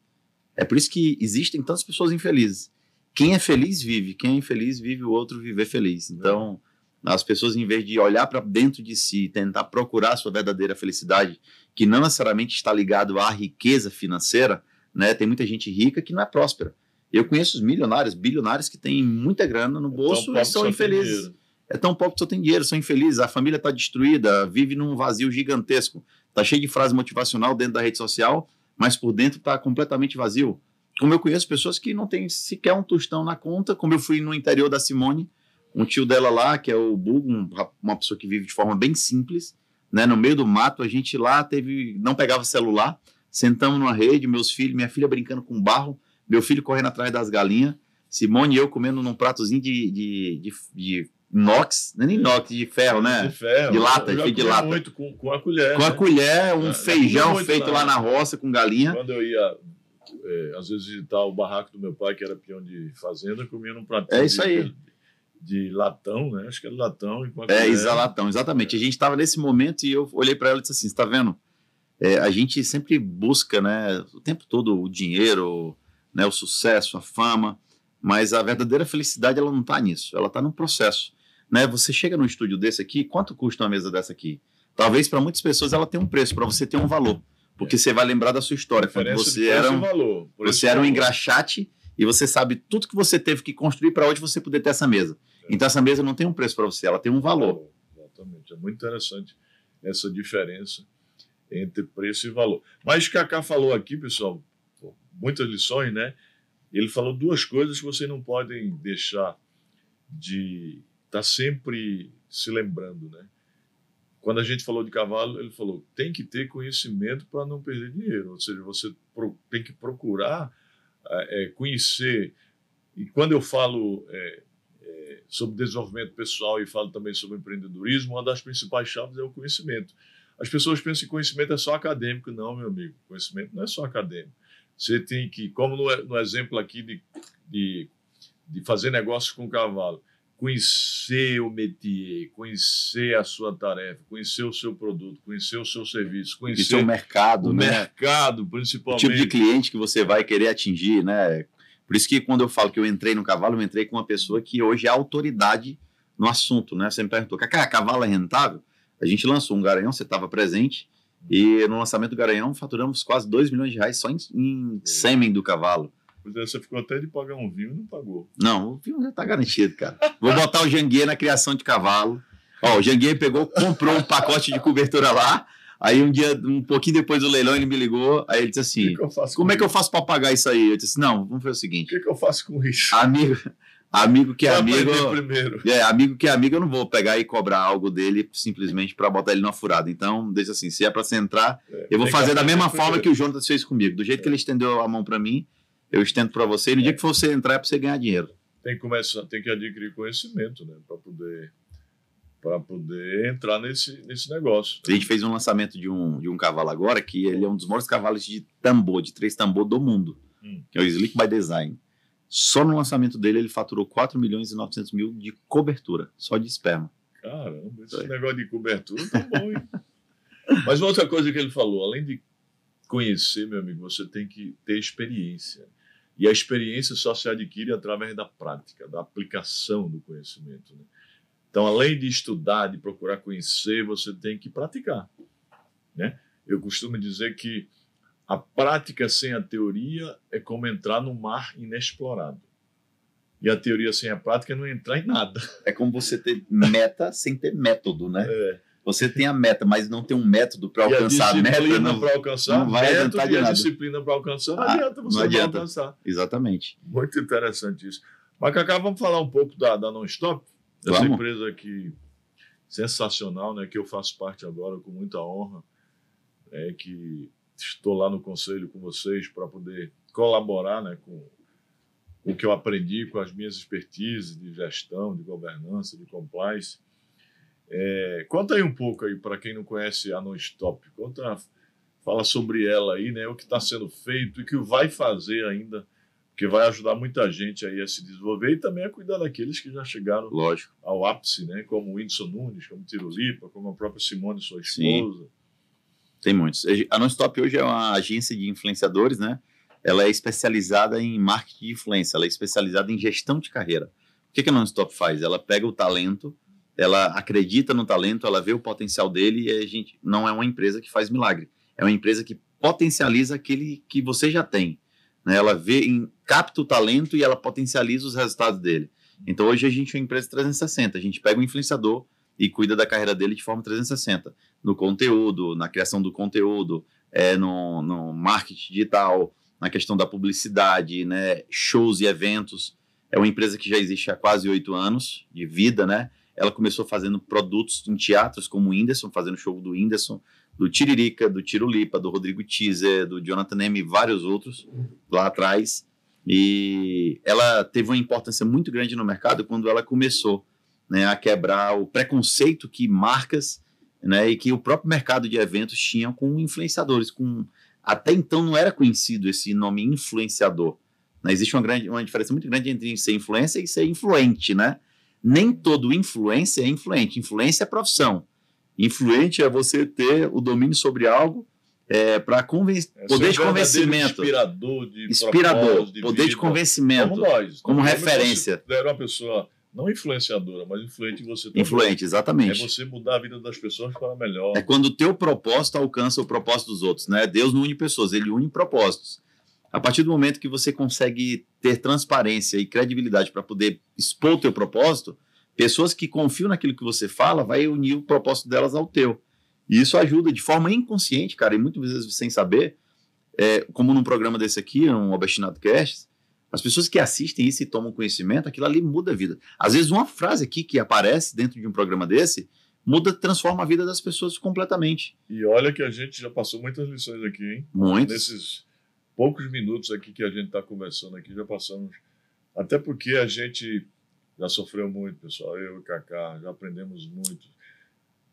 É por isso que existem tantas pessoas infelizes. Quem é feliz vive, quem é infeliz vive o outro viver feliz. Então... As pessoas, em vez de olhar para dentro de si e tentar procurar a sua verdadeira felicidade, que não necessariamente está ligado à riqueza financeira, né? Tem muita gente rica que não é próspera. Eu conheço os milionários, bilionários que têm muita grana no bolso e são infelizes. É tão pouco que só tem dinheiro, são infelizes, a família está destruída, vive num vazio gigantesco. Está cheio de frase motivacional dentro da rede social, mas por dentro está completamente vazio. Como eu conheço pessoas que não têm sequer um tostão na conta, como eu fui no interior da Simone, um tio dela lá, que é o Bugo, uma pessoa que vive de forma bem simples, né? No meio do mato, a gente lá não pegava celular, sentamos numa rede, meus filhos, minha filha brincando com barro, meu filho correndo atrás das galinhas, Simone e eu comendo num pratozinho de inox, não é nem inox, de ferro, né? De ferro. De lata, de lata. Muito com a colher. Com a colher, um feijão feito lá na roça com galinha. Quando eu ia... às vezes visitar o barraco do meu pai, que era peão de fazenda, comia num pratinho. É isso aí. De latão, né? Acho que era latão. Exalatão, exatamente. A gente estava nesse momento e eu olhei para ela e disse assim, você está vendo? A gente sempre busca, né, o tempo todo o dinheiro, né, o sucesso, a fama, mas a verdadeira felicidade ela não está nisso, ela está num processo. Né? Você chega num estúdio desse aqui, quanto custa uma mesa dessa aqui? Talvez para muitas pessoas ela tenha um preço, para você ter um valor, porque você vai lembrar da sua história. Quando você era um engraxate e você sabe tudo que você teve que construir para hoje você poder ter essa mesa. Então, essa mesa não tem um preço para você, ela tem um valor. Exatamente. É muito interessante essa diferença entre preço e valor. Mas o Kaká falou aqui, pessoal, muitas lições, né? Ele falou duas coisas que vocês não podem deixar de estar sempre se lembrando, né? Quando a gente falou de cavalo, ele falou tem que ter conhecimento para não perder dinheiro. Ou seja, você tem que procurar conhecer. E quando eu falo... sobre desenvolvimento pessoal e falo também sobre empreendedorismo, uma das principais chaves é o conhecimento. As pessoas pensam que conhecimento é só acadêmico. Não, meu amigo, conhecimento não é só acadêmico. Você tem que, como no exemplo aqui de fazer negócios com cavalo, conhecer o métier, conhecer a sua tarefa, conhecer o seu produto, conhecer o seu serviço, conhecer o seu mercado, né? Mercado, principalmente. O tipo de cliente que você vai querer atingir, né? Por isso que quando eu falo que eu entrei no cavalo, eu entrei com uma pessoa que hoje é autoridade no assunto, né? Você me perguntou, Kaká, cavalo é rentável? A gente lançou um Garanhão, você estava presente, e no lançamento do Garanhão faturamos quase 2 milhões de reais só em sêmen do cavalo. Pois é, você ficou até de pagar um vinho e não pagou. Não, o vinho já está garantido, cara. Vou botar o Janguiê na criação de cavalo. Ó, o Janguiê pegou, comprou um pacote de cobertura lá, Aí um dia, um pouquinho depois do leilão, ele me ligou, aí ele disse assim, como é que eu faço para pagar isso aí? Eu disse, não, vamos fazer o seguinte. O que eu faço com isso? Amigo que é amigo, amigo que é amigo, eu não vou pegar e cobrar algo dele simplesmente para botar ele numa furada. Então, deixa assim, se é para você entrar, eu vou fazer da mesma forma que o Jonathan fez comigo. Do jeito que ele estendeu a mão para mim, eu estendo para você, e no dia que for você entrar é para você ganhar dinheiro. Tem que começar, tem que adquirir conhecimento, né, para poder entrar nesse negócio. Né? A gente fez um lançamento de um cavalo agora, que ele é um dos maiores cavalos de tambor, de 3 tambor do mundo, que é o Slick by Design. Só no lançamento dele ele faturou 4.900.000 de cobertura, só de esperma. Caramba, esse negócio de cobertura tá bom, hein? Mas uma outra coisa que ele falou, além de conhecer, meu amigo, você tem que ter experiência. E a experiência só se adquire através da prática, da aplicação do conhecimento. Né? Então, além de estudar, de procurar conhecer, você tem que praticar. Né? Eu costumo dizer que a prática sem a teoria é como entrar no mar inexplorado. E a teoria sem a prática é não entrar em nada. É como você ter meta sem ter método, né? É. Você tem a meta, mas não tem um método para alcançar a meta. A disciplina para alcançar não vai adiantar de nada. E a disciplina para alcançar não adianta, você não alcançar. Exatamente. Muito interessante isso. Mas, Kaká, vamos falar um pouco da Non-Stop? Dessa empresa que sensacional, né? Que eu faço parte agora com muita honra. Né, que... Estou lá no conselho com vocês para poder colaborar, né, com o que eu aprendi, com as minhas expertises de gestão, de governança, de compliance. Conta aí um pouco aí para quem não conhece a Non-Stop. Fala sobre ela aí, né, o que está sendo feito e o que vai fazer ainda, porque vai ajudar muita gente aí a se desenvolver e também a cuidar daqueles que já chegaram ao ápice, né, como o Whindersson Nunes, como Tirullipa, como a própria Simone, sua esposa. Sim. Tem muitos. A Non-Stop hoje é uma agência de influenciadores, né? Ela é especializada em marketing de influência, ela é especializada em gestão de carreira. O que a Non-Stop faz? Ela pega o talento, ela acredita no talento, ela vê o potencial dele e a gente não é uma empresa que faz milagre. É uma empresa que potencializa aquele que você já tem. Né? Ela capta o talento e ela potencializa os resultados dele. Então hoje a gente é uma empresa 360, a gente pega o influenciador e cuida da carreira dele de forma 360. No conteúdo, na criação do conteúdo, no marketing digital, na questão da publicidade, né, shows e eventos. É uma empresa que já existe há quase 8 anos de vida, né? Ela começou fazendo produtos em teatros, como o Whindersson, fazendo show do Whindersson, do Tiririca, do Tirullipa, do Rodrigo Teaser, do Jonathan M e vários outros lá atrás. E ela teve uma importância muito grande no mercado quando ela começou, né, a quebrar o preconceito que marcas, né, e que o próprio mercado de eventos tinha com influenciadores. Até então não era conhecido esse nome influenciador. Né? Existe uma diferença muito grande entre ser influencer e ser influente. Né? Nem todo influencer é influente. Influência é profissão. Influente é você ter o domínio sobre algo, para poder de convencimento. Inspirador, de poder vida, de convencimento. Como nós. Como referência. Era uma pessoa... Não influenciadora, mas influente você também. Influente, exatamente. É você mudar a vida das pessoas para melhor. É quando o teu propósito alcança o propósito dos outros, né? Deus não une pessoas, ele une propósitos. A partir do momento que você consegue ter transparência e credibilidade para poder expor o teu propósito, pessoas que confiam naquilo que você fala, vai unir o propósito delas ao teu. E isso ajuda de forma inconsciente, cara, e muitas vezes sem saber, como num programa desse aqui, um Obstinados Cast, as pessoas que assistem isso e tomam conhecimento, aquilo ali muda a vida. Às vezes uma frase aqui que aparece dentro de um programa desse, transforma a vida das pessoas completamente. E olha que a gente já passou muitas lições aqui, hein? Muitas. Nesses poucos minutos aqui que a gente está conversando aqui, já passamos... Até porque a gente já sofreu muito, pessoal. Eu e o Kaká, já aprendemos muito.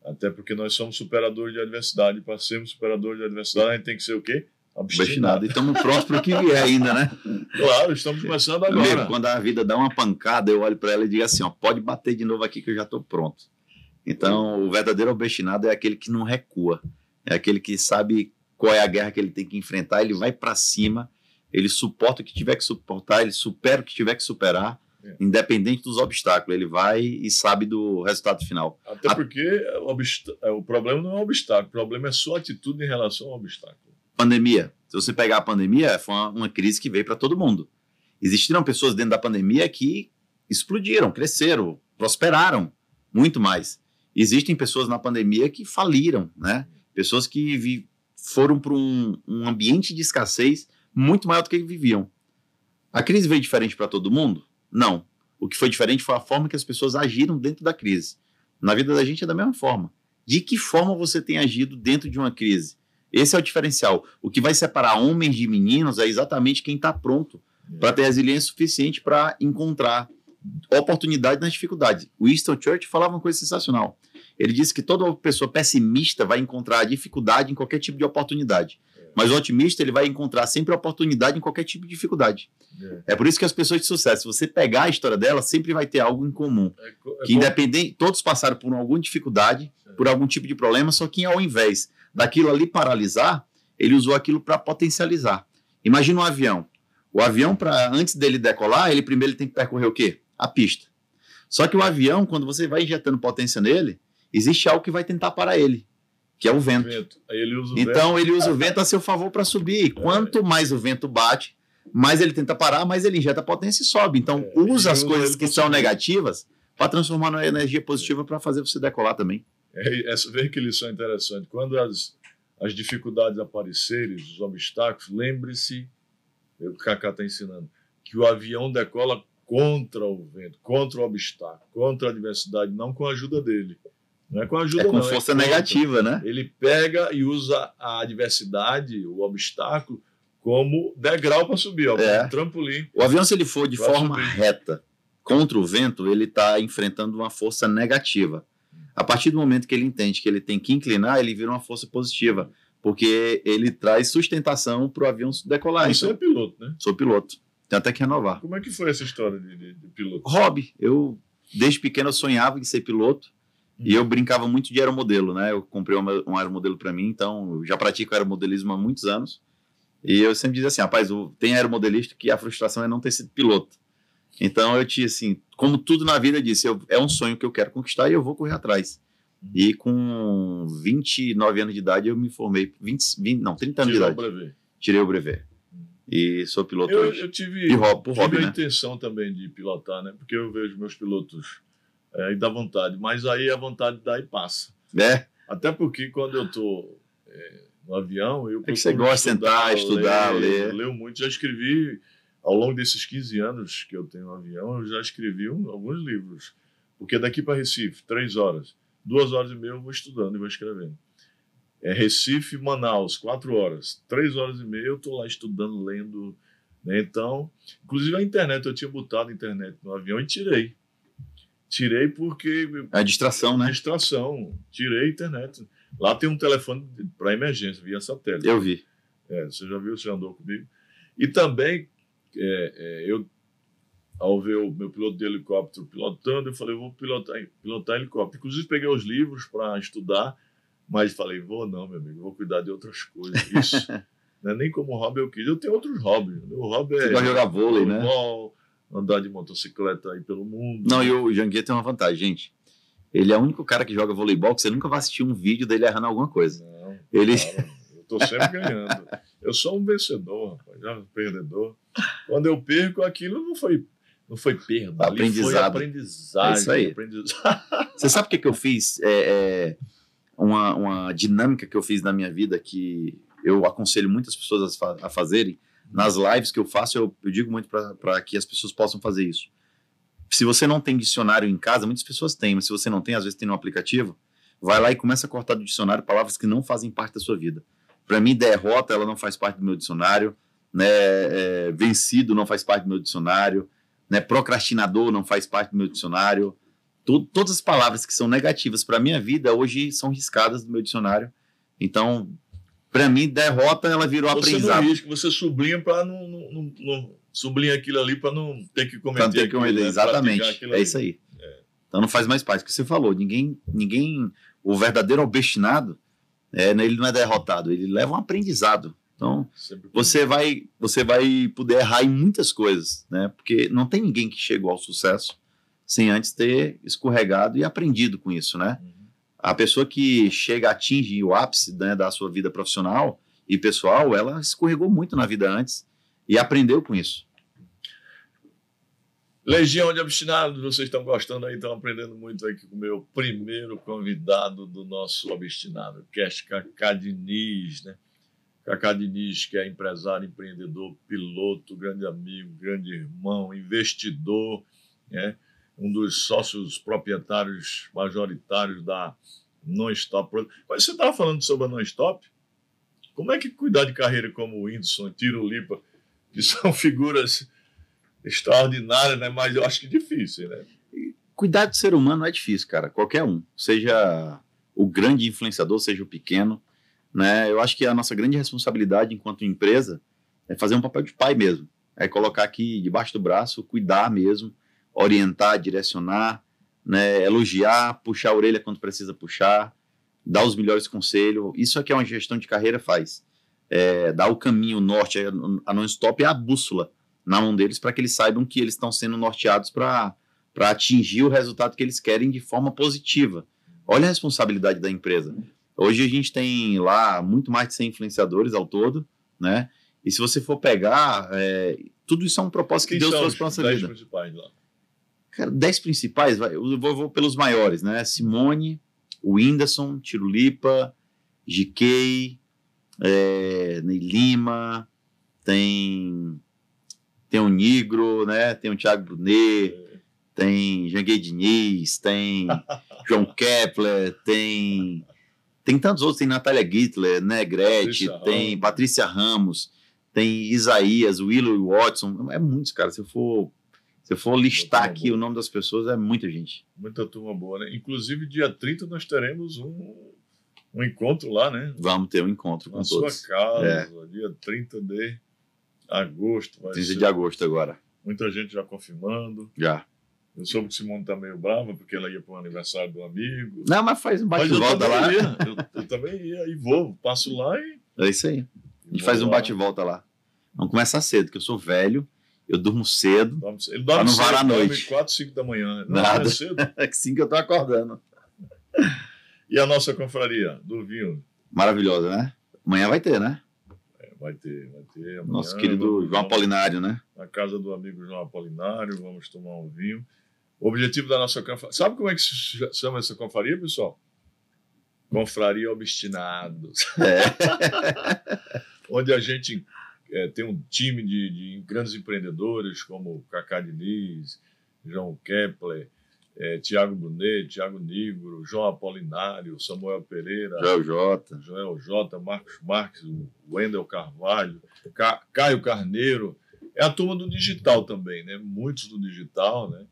Até porque nós somos superadores de adversidade. Para sermos superadores de adversidade, a gente tem que ser o quê? Obstinado. E estamos próximos para o que vier ainda, né? Claro, estamos começando agora. Mesmo, quando a vida dá uma pancada, eu olho para ela e digo assim, ó, pode bater de novo aqui que eu já estou pronto. Então, o verdadeiro obstinado é aquele que não recua, é aquele que sabe qual é a guerra que ele tem que enfrentar, ele vai para cima, ele suporta o que tiver que suportar, ele supera o que tiver que superar, independente dos obstáculos, ele vai e sabe do resultado final. Até porque o problema não é o obstáculo, o problema é sua atitude em relação ao obstáculo. Pandemia. Se você pegar a pandemia, foi uma crise que veio para todo mundo. Existiram pessoas dentro da pandemia que explodiram, cresceram, prosperaram muito mais. Existem pessoas na pandemia que faliram, né? Pessoas que foram para um ambiente de escassez muito maior do que viviam. A crise veio diferente para todo mundo? Não. O que foi diferente foi a forma que as pessoas agiram dentro da crise. Na vida da gente é da mesma forma. De que forma você tem agido dentro de uma crise? Esse é o diferencial. O que vai separar homens de meninos é exatamente quem está pronto para ter resiliência suficiente para encontrar oportunidade nas dificuldades. O Winston Churchill falava uma coisa sensacional. Ele disse que toda pessoa pessimista vai encontrar dificuldade em qualquer tipo de oportunidade. Mas o otimista, ele vai encontrar sempre oportunidade em qualquer tipo de dificuldade. É por isso que as pessoas de sucesso, se você pegar a história dela, sempre vai ter algo em comum. Que independente, todos passaram por alguma dificuldade, por algum tipo de problema, só que ao invés daquilo ali paralisar, ele usou aquilo para potencializar. Imagina um avião. O avião, antes dele decolar, ele primeiro tem que percorrer o quê? A pista. Só que o avião, quando você vai injetando potência nele, existe algo que vai tentar parar ele, que é o vento. Ele usa o vento a seu favor para subir. Quanto mais o vento bate, mais ele tenta parar, mais ele injeta potência e sobe. Então, usa as coisas que são negativas para transformar na energia positiva para fazer você decolar também. Veja que lição interessante. Quando as dificuldades aparecerem, os obstáculos, lembre-se, o Kaká está ensinando, que o avião decola contra o vento, contra o obstáculo, contra a adversidade, não com a ajuda dele. Não é com a ajuda, não. É com força negativa, né? Ele pega e usa a adversidade, o obstáculo, como degrau para subir, ó, como um trampolim. O avião, se ele for de forma reta contra o vento, ele está enfrentando uma força negativa. A partir do momento que ele entende que ele tem que inclinar, ele vira uma força positiva, porque ele traz sustentação para o avião decolar. Você é piloto, né? Sou piloto. Tenho até que renovar. Como é que foi essa história de piloto? Hobby. Eu, desde pequeno, eu sonhava em ser piloto. E eu brincava muito de aeromodelo, né? Eu comprei um aeromodelo para mim, então eu já pratico aeromodelismo há muitos anos. E eu sempre dizia assim, rapaz, tem aeromodelista que a frustração é não ter sido piloto. Então eu tinha assim, como tudo na vida, eu disse, é um sonho que eu quero conquistar e eu vou correr atrás. E com 29 anos de idade eu me formei, 30 anos de idade. Tirei o brevet. E sou piloto hoje. Eu tive a intenção também de pilotar, né? Porque eu vejo meus pilotos... e dá vontade, mas aí a vontade dá e passa. É. Até porque quando eu estou no avião... eu que você gosta de sentar, estudar, ler. Eu leio muito, já escrevi, ao longo desses 15 anos que eu tenho no avião, eu já escrevi alguns livros. Porque daqui para Recife, 3 horas, 2 horas e meia eu vou estudando e vou escrevendo. Recife, Manaus, 4 horas, 3 horas e meia eu estou lá estudando, lendo. Né? Então, inclusive a internet, eu tinha botado a internet no avião e tirei. Tirei porque... a distração, né? Distração. Tirei a internet. Lá tem um telefone para emergência, via satélite. Eu vi. Você já viu, você andou comigo. E também, eu, ao ver o meu piloto de helicóptero pilotando, eu falei, eu vou pilotar helicóptero. Inclusive, peguei os livros para estudar, mas falei, meu amigo, vou cuidar de outras coisas. Isso. Não é nem como hobby eu quis. Eu tenho outros hobbies. Meu hobby é... você vai jogar vôlei, né? Andar de motocicleta aí pelo mundo. Não, e o Janguiê tem uma vantagem, gente. Ele é o único cara que joga voleibol que você nunca vai assistir um vídeo dele errando alguma coisa. Não, cara, eu tô sempre ganhando. Eu sou um vencedor, rapaz, já um perdedor. Quando eu perco, aquilo não foi perda. Aprendizado. Foi aprendizagem. É isso aí. Você sabe o que eu fiz? Uma dinâmica que eu fiz na minha vida que eu aconselho muitas pessoas a fazerem. Nas lives que eu faço, eu digo muito para que as pessoas possam fazer isso. Se você não tem dicionário em casa, muitas pessoas têm, mas se você não tem, às vezes tem no aplicativo, vai lá e começa a cortar do dicionário palavras que não fazem parte da sua vida. Para mim, derrota, ela não faz parte do meu dicionário, né? Vencido não faz parte do meu dicionário, né? Procrastinador não faz parte do meu dicionário. Todas as palavras que são negativas para a minha vida hoje são riscadas do meu dicionário. Então... para mim, derrota, ela virou aprendizado. Você sublinha para não sublinha aquilo ali para não ter que cometer. Não ter que cometer, né? Exatamente. É isso aí. Então não faz mais parte. O que você falou, ninguém, o verdadeiro obstinado, ele não é derrotado, ele leva um aprendizado. Então, você vai poder errar em muitas coisas, né? Porque não tem ninguém que chegou ao sucesso sem antes ter escorregado e aprendido com isso, né? A pessoa que atinge o ápice, né, da sua vida profissional e pessoal, ela escorregou muito na vida antes e aprendeu com isso. Legião de Obstinados, vocês estão gostando aí, estão aprendendo muito aqui com o meu primeiro convidado do nosso Obstinado Cast, Kaká Diniz, né? Kaká Diniz, que é empresário, empreendedor, piloto, grande amigo, grande irmão, investidor, né? Um dos sócios proprietários majoritários da Non-Stop. Mas você estava falando sobre a Non-Stop? Como é que cuidar de carreira como o Whindersson, Tirullipa, que são figuras extraordinárias, né? Mas eu acho que difícil, né? Cuidar do ser humano é difícil, cara. Qualquer um. Seja o grande influenciador, seja o pequeno, né? Eu acho que a nossa grande responsabilidade enquanto empresa é fazer um papel de pai mesmo. É colocar aqui debaixo do braço, cuidar mesmo, orientar, direcionar, né? Elogiar, puxar a orelha quando precisa puxar, dar os melhores conselhos. Isso é que uma gestão de carreira faz. É, dar o caminho, o norte, a Non-Stop é a bússola na mão deles para que eles saibam que eles estão sendo norteados para atingir o resultado que eles querem de forma positiva. Olha a responsabilidade da empresa. Hoje a gente tem lá muito mais de 100 influenciadores ao todo, né? E se você for pegar, tudo isso é um propósito que Deus trouxe para nossa vida. 10 principais lá. Cara, 10 principais, eu vou pelos maiores, né? Simone, Whindersson, Tirullipa, GK, Ney Lima, tem o Nigro, né? Tem o Thiago Brunet, tem Janguiê Diniz, tem João Kepler, tem tantos outros, tem Natália Gittler, né? Gretchen, tem Patrícia Ramos, tem Isaías, Willow Watson, é muitos, cara. Se eu for listar aqui o nome das pessoas, é muita gente. Muita turma boa, né? Inclusive, dia 30 nós teremos um encontro lá, né? Vamos ter um encontro com todos. Na sua casa, dia 30 de agosto. 30 de agosto agora. Muita gente já confirmando. Já. Eu soube que Simone tá meio brava, porque ela ia para o aniversário do amigo. Não, mas faz um bate-volta lá. Eu também ia e vou. Passo lá e... É isso aí. A gente faz um bate-volta lá. Vamos começar cedo, que eu sou velho. Eu durmo cedo, ele dorme não cedo, vai à noite. 4, 5 da manhã. Não, nada. É cedo. É que 5 eu estou acordando. E a nossa confraria do vinho? Maravilhosa, né? Amanhã vai ter, né? Vai ter. Amanhã, nosso querido João Apolinário, né? Na casa do amigo João Apolinário, vamos tomar um vinho. O objetivo da nossa confraria... Sabe como é que se chama essa confraria, pessoal? Confraria Obstinados. É. Onde a gente... tem um time de grandes empreendedores como Kaká Diniz, João Kepler, Thiago Brunet, Thiago Nigro, João Apolinário, Samuel Pereira, Joel J, Marcos Marques, Wendel Carvalho, Caio Carneiro. É a turma do digital também, né? Muitos do digital, né?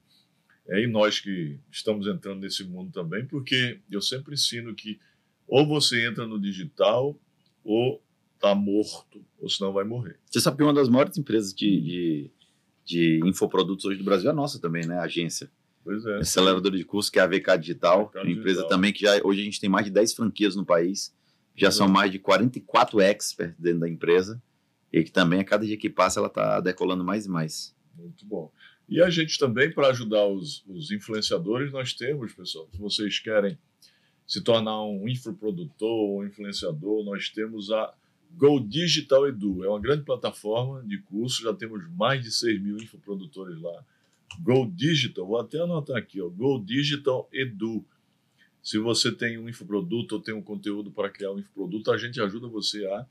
E nós que estamos entrando nesse mundo também, porque eu sempre ensino que ou você entra no digital ou está morto, ou senão vai morrer. Você sabe que uma das maiores empresas de infoprodutos hoje do Brasil é a nossa também, né? A agência. Pois é. Aceleradora de curso, que é a VK Digital. Uma empresa também que já, hoje a gente tem mais de 10 franquias no país. Já são mais de 44 experts dentro da empresa. E que também, a cada dia que passa, ela está decolando mais e mais. Muito bom. E a gente também, para ajudar os influenciadores, nós temos, pessoal, se vocês querem se tornar um infoprodutor, um influenciador, nós temos a Go Digital Edu, é uma grande plataforma de curso, já temos mais de 6 mil infoprodutores lá. Go Digital, vou até anotar aqui, ó, Go Digital Edu. Se você tem um infoproduto ou tem um conteúdo para criar um infoproduto, a gente ajuda você a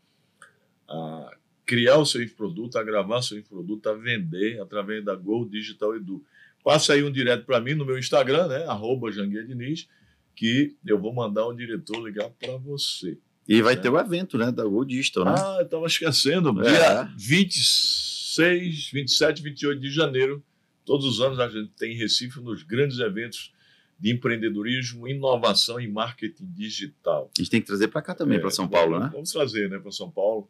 criar o seu infoproduto, a gravar seu infoproduto, a vender através da Go Digital Edu. Passa aí um direto para mim no meu Instagram, né, @janguiediniz, que eu vou mandar um diretor ligar para você. E vai ter o evento, né, da Go Digital, né? Ah, eu estava esquecendo. Dia 26, 27, 28 de janeiro, todos os anos a gente tem em Recife nos grandes eventos de empreendedorismo, inovação e marketing digital. A gente tem que trazer para cá também, para São Paulo, né? Vamos trazer, né, para São Paulo.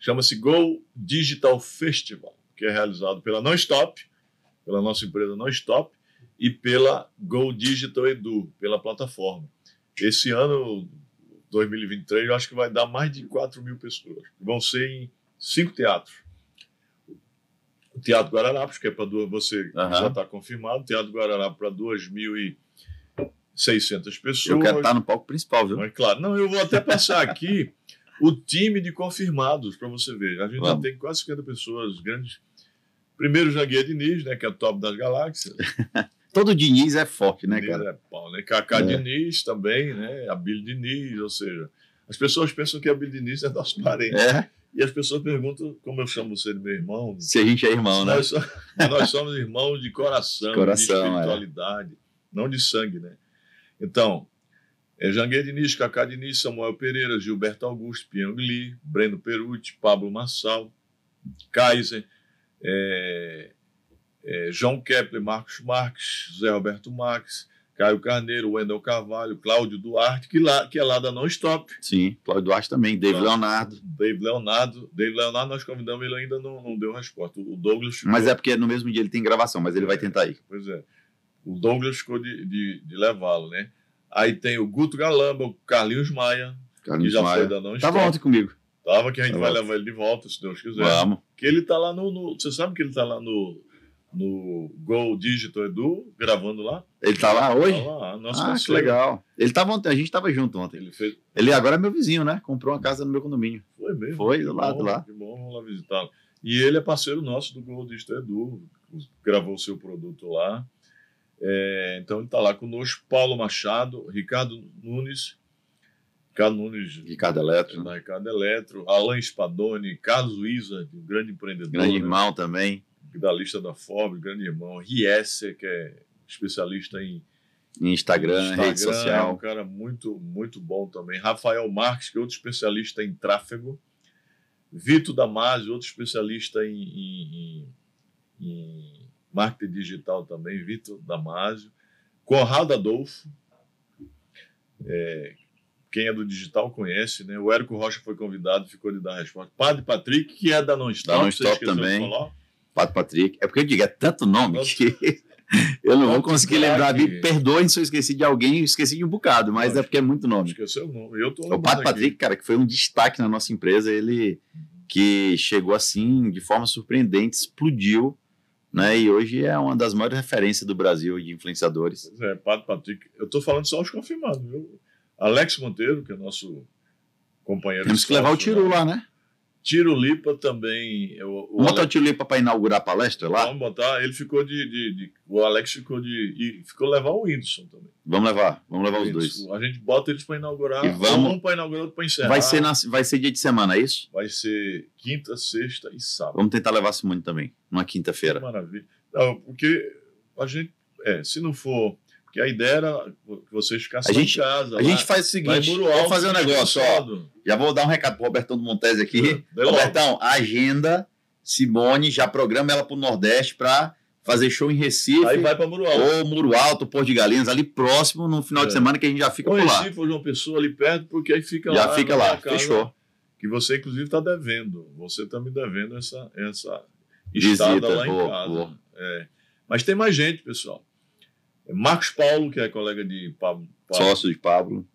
Chama-se Go Digital Festival, que é realizado pela Non-Stop, pela nossa empresa Non-Stop, e pela Go Digital Edu, pela plataforma. Esse ano... 2023, eu acho que vai dar mais de 4 mil pessoas. Vão ser em 5 teatros. O Teatro Guararapes, que é para você já está confirmado. O Teatro Guararapes para 2.600 pessoas. Eu quero estar no palco principal, viu? Mas, claro. Não, eu vou até passar aqui o time de confirmados para você ver. A gente já tem quase 50 pessoas, grandes Primeiro o Janguiê Diniz, né, que é o top das galáxias. Todo Diniz é forte, né, Diniz, cara? É pau, né? Kaká Diniz também, né? Abílio Diniz, ou seja, as pessoas pensam que Abílio Diniz é nosso parente. É? E as pessoas perguntam, como eu chamo você de meu irmão? Se a gente é irmão, né? Nós somos irmãos de coração, de espiritualidade, não de sangue, né? Então, Janguiê Diniz, Kaká Diniz, Samuel Pereira, Gilberto Augusto, Pinho Gli, Breno Perucci, Pablo Marçal, Kaiser, João Kepler, Marcos Marques, José Roberto Marques, Caio Carneiro, Wendel Carvalho, Cláudio Duarte, que é lá da Non-Stop. Sim, Cláudio Duarte também, Dave Leonardo, nós convidamos, ele ainda não deu resposta. O Douglas ficou... Mas é porque no mesmo dia ele tem gravação, mas ele vai tentar ir. Pois é. O Douglas ficou de levá-lo, né? Aí tem o Guto Galamba, o Carlinhos Maia, que já foi da Non-Stop. Tava ontem comigo. Tava, que a gente vai levar ele de volta, se Deus quiser. Vamos. Que ele tá lá no... Você sabe que ele tá lá no Go Digital Edu, gravando lá. Ele tá lá hoje? Tá lá, que legal. Ele tava ontem, a gente tava junto ontem. Ele agora é meu vizinho, né? Comprou uma casa no meu condomínio. Foi mesmo? Foi, do lado lá. Que bom, vamos lá visitá-lo. E ele é parceiro nosso do Go Digital Edu, gravou o seu produto lá. Então ele tá lá conosco, Paulo Machado, Ricardo Nunes. Ricardo Eletro. Né? Ricardo Eletro, Alain Spadoni, Carlos Wizard, um grande empreendedor. Grande irmão, né? Também. Da lista da Forbes, grande irmão. Riesser, que é especialista em Instagram, rede social. É um cara muito, muito bom também. Rafael Marques, que é outro especialista em tráfego. Vitor Damasio, outro especialista em marketing digital também. Vitor Damasio. Conrado Adolfo. Quem é do digital conhece, né? O Érico Rocha foi convidado, ficou de dar a resposta. Padre Patrick, que é da Non-Stop. Non-Stop também. Padre Patrick. É porque eu digo, é tanto nome que eu não vou conseguir lembrar. Me perdoem se eu esqueci de alguém, eu esqueci de um bocado, mas é porque é muito nome. Esqueceu o nome. O Padre Patrick, cara, que foi um destaque na nossa empresa, ele que chegou assim, de forma surpreendente, explodiu, né? E hoje é uma das maiores referências do Brasil de influenciadores. Pois é, Padre Patrick. Eu estou falando só os confirmados, viu? Alex Monteiro, que é nosso companheiro. Temos que levar o Tiru lá, né? Tirullipa também. Vamos botar o Tirullipa para inaugurar a palestra lá? Vamos botar. Ele ficou O Alex ficou de... E ficou levar o Whindersson também. Vamos levar os dois. A gente bota eles para inaugurar. E vamos para inaugurar, outro para encerrar. Vai ser dia de semana, é isso? Vai ser quinta, sexta e sábado. Vamos tentar levar a Simone também, numa quinta-feira. Maravilha. Não, porque a gente... se não for... Porque a ideia era que vocês ficassem em casa. A gente faz o seguinte, vamos fazer um negócio. Ó, já vou dar um recado para o Robertão do Montese aqui. Robertão, agenda, Simone, já programa ela para o Nordeste para fazer show em Recife. Aí vai para Muro Alto. Ou Muro Alto, Porto de Galinhas, ali próximo, no final de semana, que a gente já fica por lá. Recife ou João Pessoa, ali perto, porque aí fica lá. Já fica lá, fechou. Que você, inclusive, está devendo. Você está me devendo essa estada lá em casa. Mas tem mais gente, pessoal. Marcos Paulo, que é colega de Pablo. Sócio de Pablo.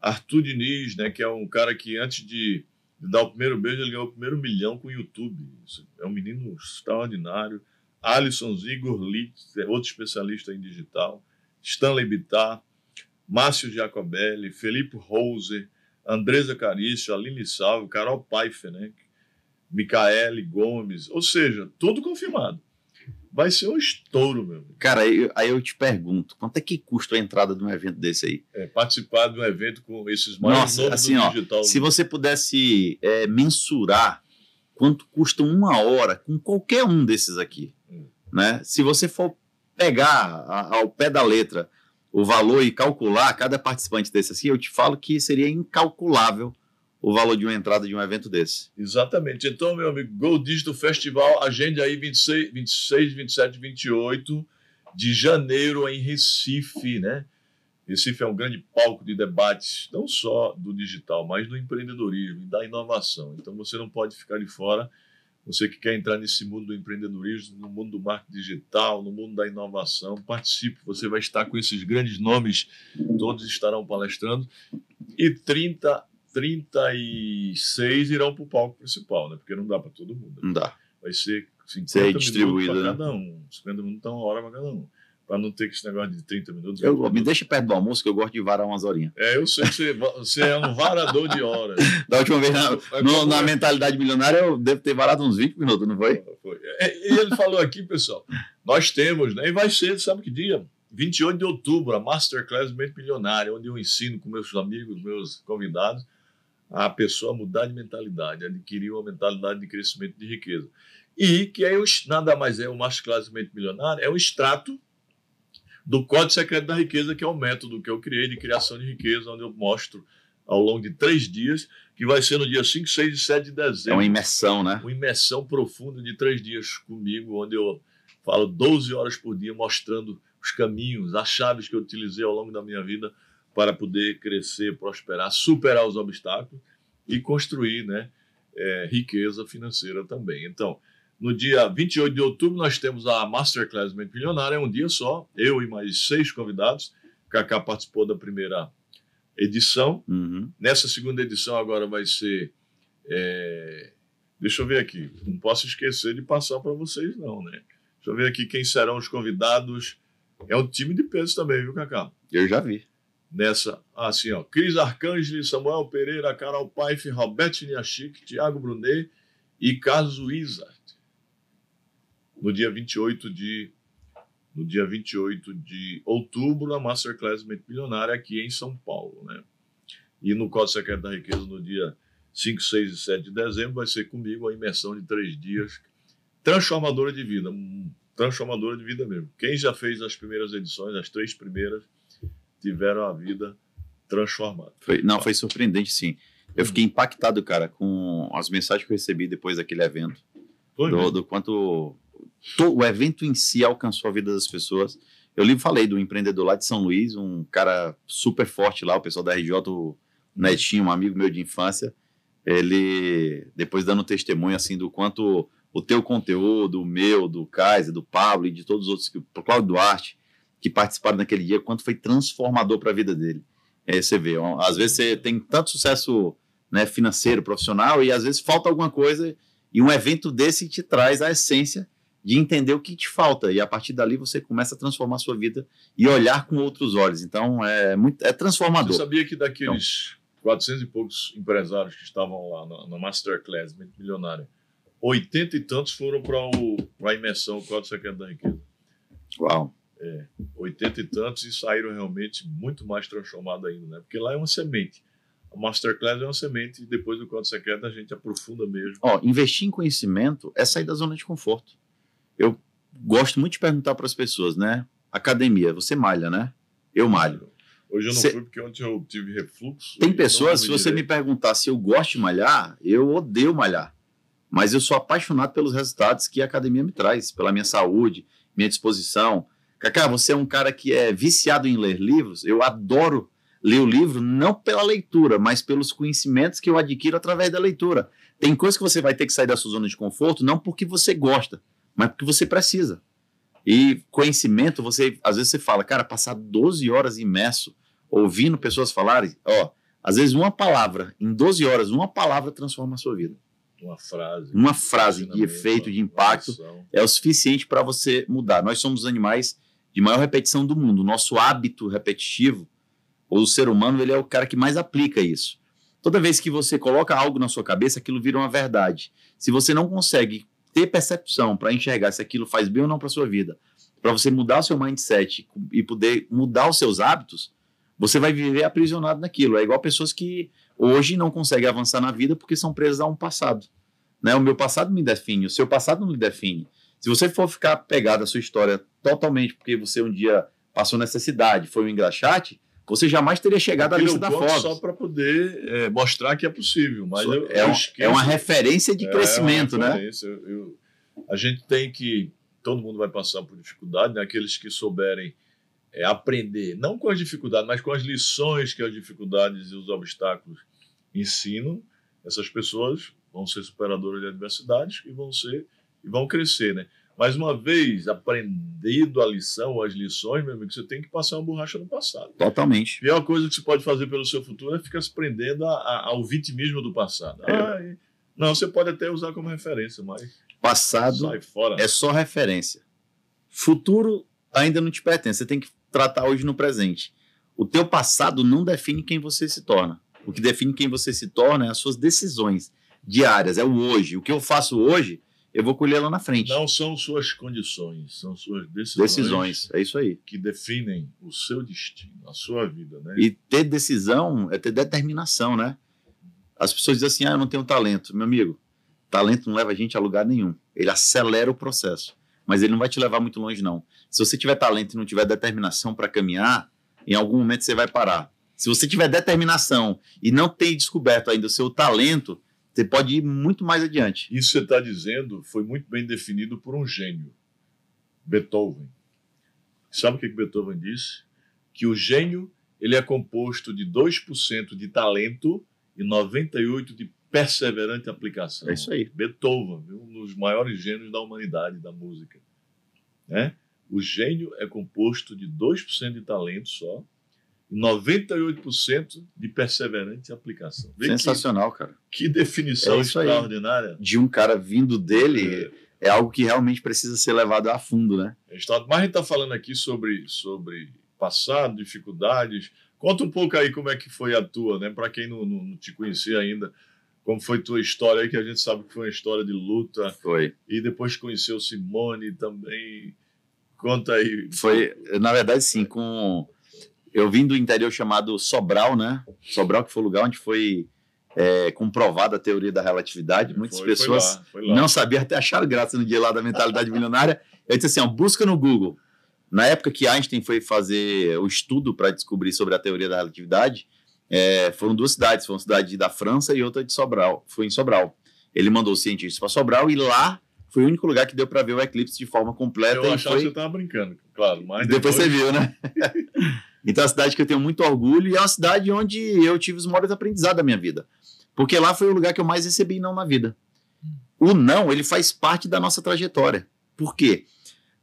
Arthur Diniz, né, que é um cara que antes de dar o primeiro beijo, ele ganhou o primeiro milhão com o YouTube. Isso é um menino extraordinário. Alisson Zigor Litz, outro especialista em digital. Stanley Bittar, Márcio Giacobelli, Felipe Roser, Andresa Carício, Aline Salvo, Carol Paife, né, Micaele Gomes. Ou seja, tudo confirmado. Vai ser um estouro, meu amigo. Cara, aí eu te pergunto, quanto é que custa a entrada de um evento desse aí? Participar de um evento com esses mais novos assim, do digital. Ó, se você pudesse mensurar quanto custa uma hora com qualquer um desses aqui, né? Se você for pegar ao pé da letra o valor e calcular cada participante desse aqui, eu te falo que seria incalculável o valor de uma entrada de um evento desse. Exatamente. Então, meu amigo, Go Digital Festival, agende aí 26, 27, 28 de janeiro em Recife, né? Recife é um grande palco de debates, não só do digital, mas do empreendedorismo e da inovação. Então, você não pode ficar de fora. Você que quer entrar nesse mundo do empreendedorismo, no mundo do marketing digital, no mundo da inovação, participe. Você vai estar com esses grandes nomes, todos estarão palestrando. E 36 irão para o palco principal, né? Porque não dá para todo mundo. Não dá. Vai ser 50 minutos para cada um. 50 minutos, então, uma hora para cada um. Para não ter esse negócio de 30 minutos. Me deixa perto do almoço, que eu gosto de varar umas horinhas. É, eu sei que você é um varador de horas. Da última vez, na mentalidade milionária, eu devo ter varado uns 20 minutos, não foi? Foi. E ele falou aqui, pessoal, nós temos, né? E vai ser, sabe que dia? 28 de outubro, a Masterclass Mente Milionária, onde eu ensino com meus amigos, meus convidados, a pessoa mudar de mentalidade, adquirir uma mentalidade de crescimento de riqueza. E que aí nada mais é o Masterclass Mente Milionária, é um extrato do Código Secreto da Riqueza, que é o método que eu criei de criação de riqueza, onde eu mostro ao longo de 3 dias, que vai ser no dia 5, 6 e 7 de dezembro. É uma imersão, né? Uma imersão profunda de 3 dias comigo, onde eu falo 12 horas por dia, mostrando os caminhos, as chaves que eu utilizei ao longo da minha vida para poder crescer, prosperar, superar os obstáculos e construir, né, riqueza financeira também. Então, no dia 28 de outubro, nós temos a Masterclass Mente Milionária, é um dia só, eu e mais 6 convidados. O Kaká participou da primeira edição. Uhum. Nessa segunda edição agora vai ser... Deixa eu ver aqui, não posso esquecer de passar para vocês não, né? Deixa eu ver aqui quem serão os convidados. É um time de peso também, viu, Kaká? Eu já vi. Nessa, assim, ó, Cris Arcangeli, Samuel Pereira, Carol Paife, Roberto Niachik, Thiago Brunet e Carlos Wizard. No dia 28 de outubro, na Masterclass Mente Milionária, aqui em São Paulo, né? E no Código Secreto da Riqueza, no dia 5, 6 e 7 de dezembro, vai ser comigo a imersão de 3 dias transformadora de vida, transformadora de vida mesmo. Quem já fez as primeiras edições, as 3 primeiras, tiveram a vida transformada. Foi surpreendente, sim. Eu fiquei impactado, cara, com as mensagens que eu recebi depois daquele evento. Foi do quanto... O evento em si alcançou a vida das pessoas. Eu falei do empreendedor lá de São Luís, um cara super forte lá, o pessoal da RJ, o Netinho, um amigo meu de infância. Ele, depois dando testemunho assim, do quanto o teu conteúdo, o meu, do Kaiser, do Pablo e de todos os outros, o Cláudio Duarte, que participaram naquele dia, quanto foi transformador para a vida dele. Você vê, às vezes você tem tanto sucesso, né, financeiro, profissional, e às vezes falta alguma coisa, e um evento desse te traz a essência de entender o que te falta, e a partir dali você começa a transformar a sua vida e olhar com outros olhos. Então, é transformador. Você sabia que daqueles 400 e poucos empresários que estavam lá na Masterclass Mente Milionária, 80 e tantos foram para a imersão Código Secreto da Riqueza? Uau! 80 e tantos, e saíram realmente muito mais transformados ainda, né? Porque lá é uma semente. A Masterclass é uma semente, e depois do Código Secreto a gente aprofunda mesmo. Investir em conhecimento é sair da zona de conforto. Eu gosto muito de perguntar para as pessoas, né? Academia, você malha, né? Eu malho. Hoje eu não fui porque ontem eu tive refluxo. Tem pessoas, se você me perguntar se eu gosto de malhar, eu odeio malhar. Mas eu sou apaixonado pelos resultados que a academia me traz, pela minha saúde, minha disposição. Kaká, você é um cara que é viciado em ler livros. Eu adoro ler o livro, não pela leitura, mas pelos conhecimentos que eu adquiro através da leitura. Tem coisas que você vai ter que sair da sua zona de conforto, não porque você gosta, mas porque você precisa. E conhecimento, às vezes você fala, cara, passar 12 horas imerso, ouvindo pessoas falarem, às vezes uma palavra, em 12 horas, uma palavra transforma a sua vida. Uma frase de efeito, de impacto, é o suficiente para você mudar. Nós somos os animais de maior repetição do mundo. O nosso hábito repetitivo, o ser humano, ele é o cara que mais aplica isso. Toda vez que você coloca algo na sua cabeça, aquilo vira uma verdade. Se você não consegue ter percepção para enxergar se aquilo faz bem ou não para a sua vida, para você mudar o seu mindset e poder mudar os seus hábitos, você vai viver aprisionado naquilo. É igual pessoas que hoje não conseguem avançar na vida porque são presas a um passado. Né? O meu passado me define, o seu passado não me define. Se você for ficar pegado à sua história totalmente porque você um dia passou necessidade, foi um engraxate, você jamais teria chegado à lista da Forbes. Só para poder mostrar que é possível. Mas é uma referência de crescimento, referência, né? A gente tem que... Todo mundo vai passar por dificuldade, né? Aqueles que souberem aprender, não com as dificuldades, mas com as lições que as dificuldades e os obstáculos ensinam, essas pessoas vão ser superadoras de adversidades e vão crescer, né? Mas uma vez aprendido a lição ou as lições, meu amigo, você tem que passar uma borracha no passado. Totalmente. A pior coisa que você pode fazer pelo seu futuro é ficar se prendendo ao vitimismo do passado. Não, você pode até usar como referência, mas... Passado sai fora. É só referência. Futuro ainda não te pertence. Você tem que tratar hoje no presente. O teu passado não define quem você se torna. O que define quem você se torna é as suas decisões diárias, é o hoje. O que eu faço hoje, eu vou colher lá na frente. Não são suas condições, são suas decisões. Decisões, é isso aí. Que definem o seu destino, a sua vida, né? E ter decisão é ter determinação, né? As pessoas dizem assim, ah, eu não tenho talento. Meu amigo, talento não leva a gente a lugar nenhum. Ele acelera o processo, mas ele não vai te levar muito longe, não. Se você tiver talento e não tiver determinação para caminhar, em algum momento você vai parar. Se você tiver determinação e não tem descoberto ainda o seu talento, você pode ir muito mais adiante. Isso que você está dizendo foi muito bem definido por um gênio, Beethoven. Sabe o que Beethoven disse? Que o gênio ele é composto de 2% de talento e 98% de perseverante aplicação. É isso aí. Beethoven, um dos maiores gênios da humanidade, da música. Né? O gênio é composto de 2% de talento só, 98% de perseverante aplicação. Vê sensacional, cara. Que definição extraordinária. Aí. De um cara vindo dele, é algo que realmente precisa ser levado a fundo, né? Mas a gente está falando aqui sobre passado, dificuldades. Conta um pouco aí como é que foi a tua, né? Para quem não te conhecia ainda, como foi tua história aí, que a gente sabe que foi uma história de luta. Foi. E depois conheceu Simone também. Conta aí. Foi, na verdade, sim, Eu vim do interior chamado Sobral, né? Sobral, que foi o lugar onde foi comprovada a teoria da relatividade. Muitas pessoas não sabiam, até acharam graça no dia lá da mentalidade milionária. Eu disse assim, ó, busca no Google. Na época que Einstein foi fazer o estudo para descobrir sobre a teoria da relatividade, foram duas cidades. Foi uma cidade da França e outra de Sobral. Foi em Sobral. Ele mandou os cientistas para Sobral e lá foi o único lugar que deu para ver o eclipse de forma completa. Eu achava que você estava brincando, claro. Mas depois você viu, né? Então é uma cidade que eu tenho muito orgulho e é uma cidade onde eu tive os maiores aprendizados da minha vida. Porque lá foi o lugar que eu mais recebi não na vida. O não, ele faz parte da nossa trajetória. Por quê?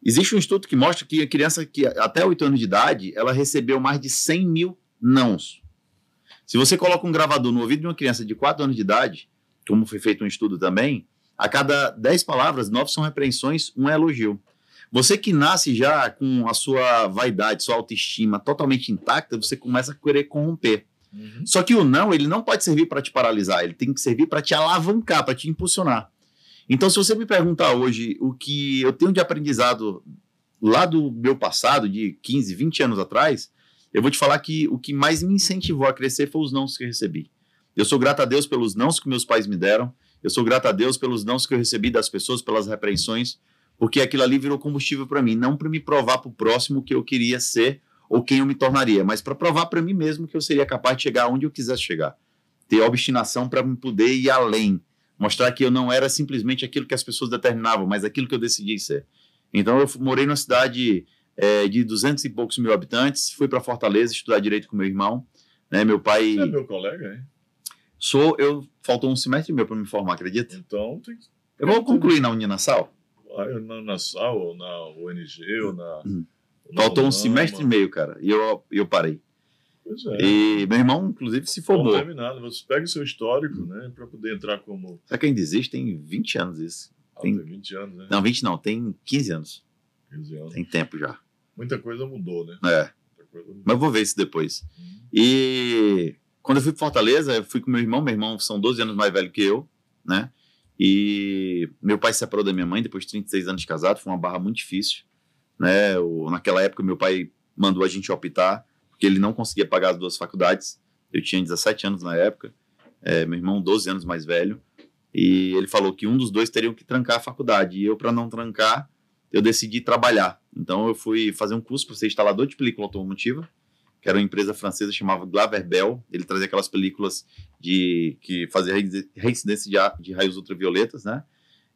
Existe um estudo que mostra que a criança que até 8 anos de idade, ela recebeu mais de 100 mil nãos. Se você coloca um gravador no ouvido de uma criança de 4 anos de idade, como foi feito um estudo também, a cada 10 palavras, 9 são repreensões, 1 é elogio. Você que nasce já com a sua vaidade, sua autoestima totalmente intacta, você começa a querer corromper. Uhum. Só que o não, ele não pode servir para te paralisar, ele tem que servir para te alavancar, para te impulsionar. Então, se você me perguntar hoje o que eu tenho de aprendizado lá do meu passado, de 15, 20 anos atrás, eu vou te falar que o que mais me incentivou a crescer foi os nãos que eu recebi. Eu sou grato a Deus pelos nãos que meus pais me deram, eu sou grato a Deus pelos nãos que eu recebi das pessoas, pelas repreensões, porque aquilo ali virou combustível para mim, não para me provar para o próximo o que eu queria ser ou quem eu me tornaria, mas para provar para mim mesmo que eu seria capaz de chegar onde eu quisesse chegar. Ter obstinação para me poder ir além, mostrar que eu não era simplesmente aquilo que as pessoas determinavam, mas aquilo que eu decidi ser. Então eu morei numa cidade de 200 e poucos mil habitantes, fui para Fortaleza estudar direito com meu irmão, né? Meu pai... Você é meu colega, hein? Faltou um semestre meu para me formar, acredita? Então... Eu vou concluir na Uninassal. Na SAL, ou na ONG, ou na... Faltou um semestre e meio, cara, e eu parei. Pois é. E meu irmão, inclusive, se formou. Não terminado, você pega o seu histórico, né, para poder entrar como... Sabe quem desiste? Tem 20 anos isso. Tem 20 anos, né? Não, 20 não, tem 15 anos. 15 anos. Tem tempo já. Muita coisa mudou, né? É. Mas eu vou ver isso depois. E quando eu fui para Fortaleza, eu fui com meu irmão são 12 anos mais velho que eu, né? E meu pai se separou da minha mãe depois de 36 anos de casado, foi uma barra muito difícil, né? Naquela época meu pai mandou a gente optar, porque ele não conseguia pagar as duas faculdades, eu tinha 17 anos na época, meu irmão 12 anos mais velho, e ele falou que um dos dois teria que trancar a faculdade, e eu para não trancar, eu decidi trabalhar, então eu fui fazer um curso para ser instalador de película automotiva, que era uma empresa francesa, chamava Glaver Bell. Ele trazia aquelas películas que fazia reincidência de raios ultravioletas, né?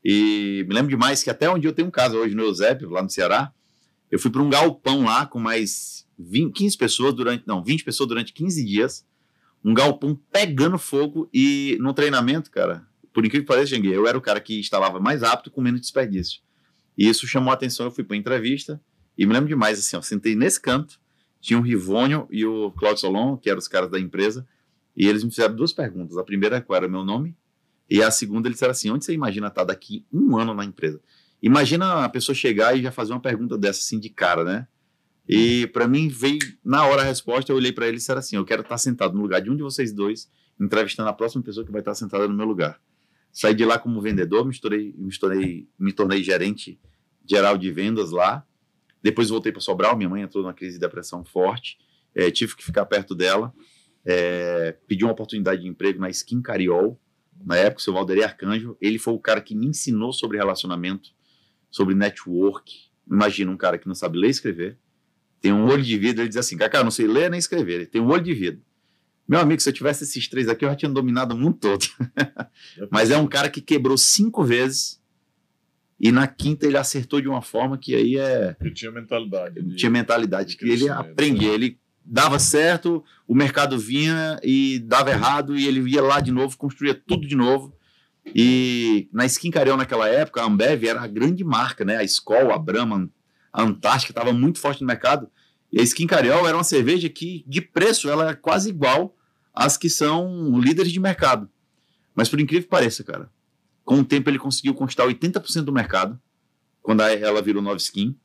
E me lembro demais que até onde eu tenho um caso hoje no Eusébio, lá no Ceará, eu fui para um galpão lá com mais 20 pessoas durante 15 dias, um galpão pegando fogo e no treinamento, cara, por incrível que pareça, Janguiê, eu era o cara que instalava mais rápido com menos desperdício. E isso chamou a atenção, eu fui para entrevista e me lembro demais, assim, ó, sentei nesse canto, tinha o Rivônio e o Cláudio Solon, que eram os caras da empresa, e eles me fizeram duas perguntas. A primeira, qual era o meu nome? E a segunda, eles disseram assim, onde você imagina estar daqui um ano na empresa? Imagina a pessoa chegar e já fazer uma pergunta dessa assim de cara, né? E para mim veio na hora a resposta, eu olhei para ele e disse assim, eu quero estar sentado no lugar de um de vocês dois, entrevistando a próxima pessoa que vai estar sentada no meu lugar. Saí de lá como vendedor, me tornei gerente geral de vendas lá. Depois voltei para Sobral, minha mãe entrou numa crise de depressão forte, tive que ficar perto dela, pedi uma oportunidade de emprego na Skin Cariol, na época, o seu Valderi Arcanjo, ele foi o cara que me ensinou sobre relacionamento, sobre network. Imagina um cara que não sabe ler e escrever, tem um olho de vidro, ele diz assim, Kaká, não sei ler nem escrever, ele tem um olho de vidro. Meu amigo, se eu tivesse esses três aqui, eu já tinha dominado o mundo todo. Mas é um cara que quebrou 5 vezes e na quinta ele acertou de uma forma que aí é... Ele tinha mentalidade. Que ele aprendia, ele dava certo, o mercado vinha e dava errado e ele ia lá de novo, construía tudo de novo. E na Skin Cariol naquela época, a Ambev era a grande marca, né? A Skol, a Brahma, a Antártica, estava muito forte no mercado. E a Skin Cariol era uma cerveja que, de preço, ela é quase igual às que são líderes de mercado. Mas, por incrível que pareça, cara, com o tempo ele conseguiu conquistar 80% do mercado, quando ela virou Nova Skin.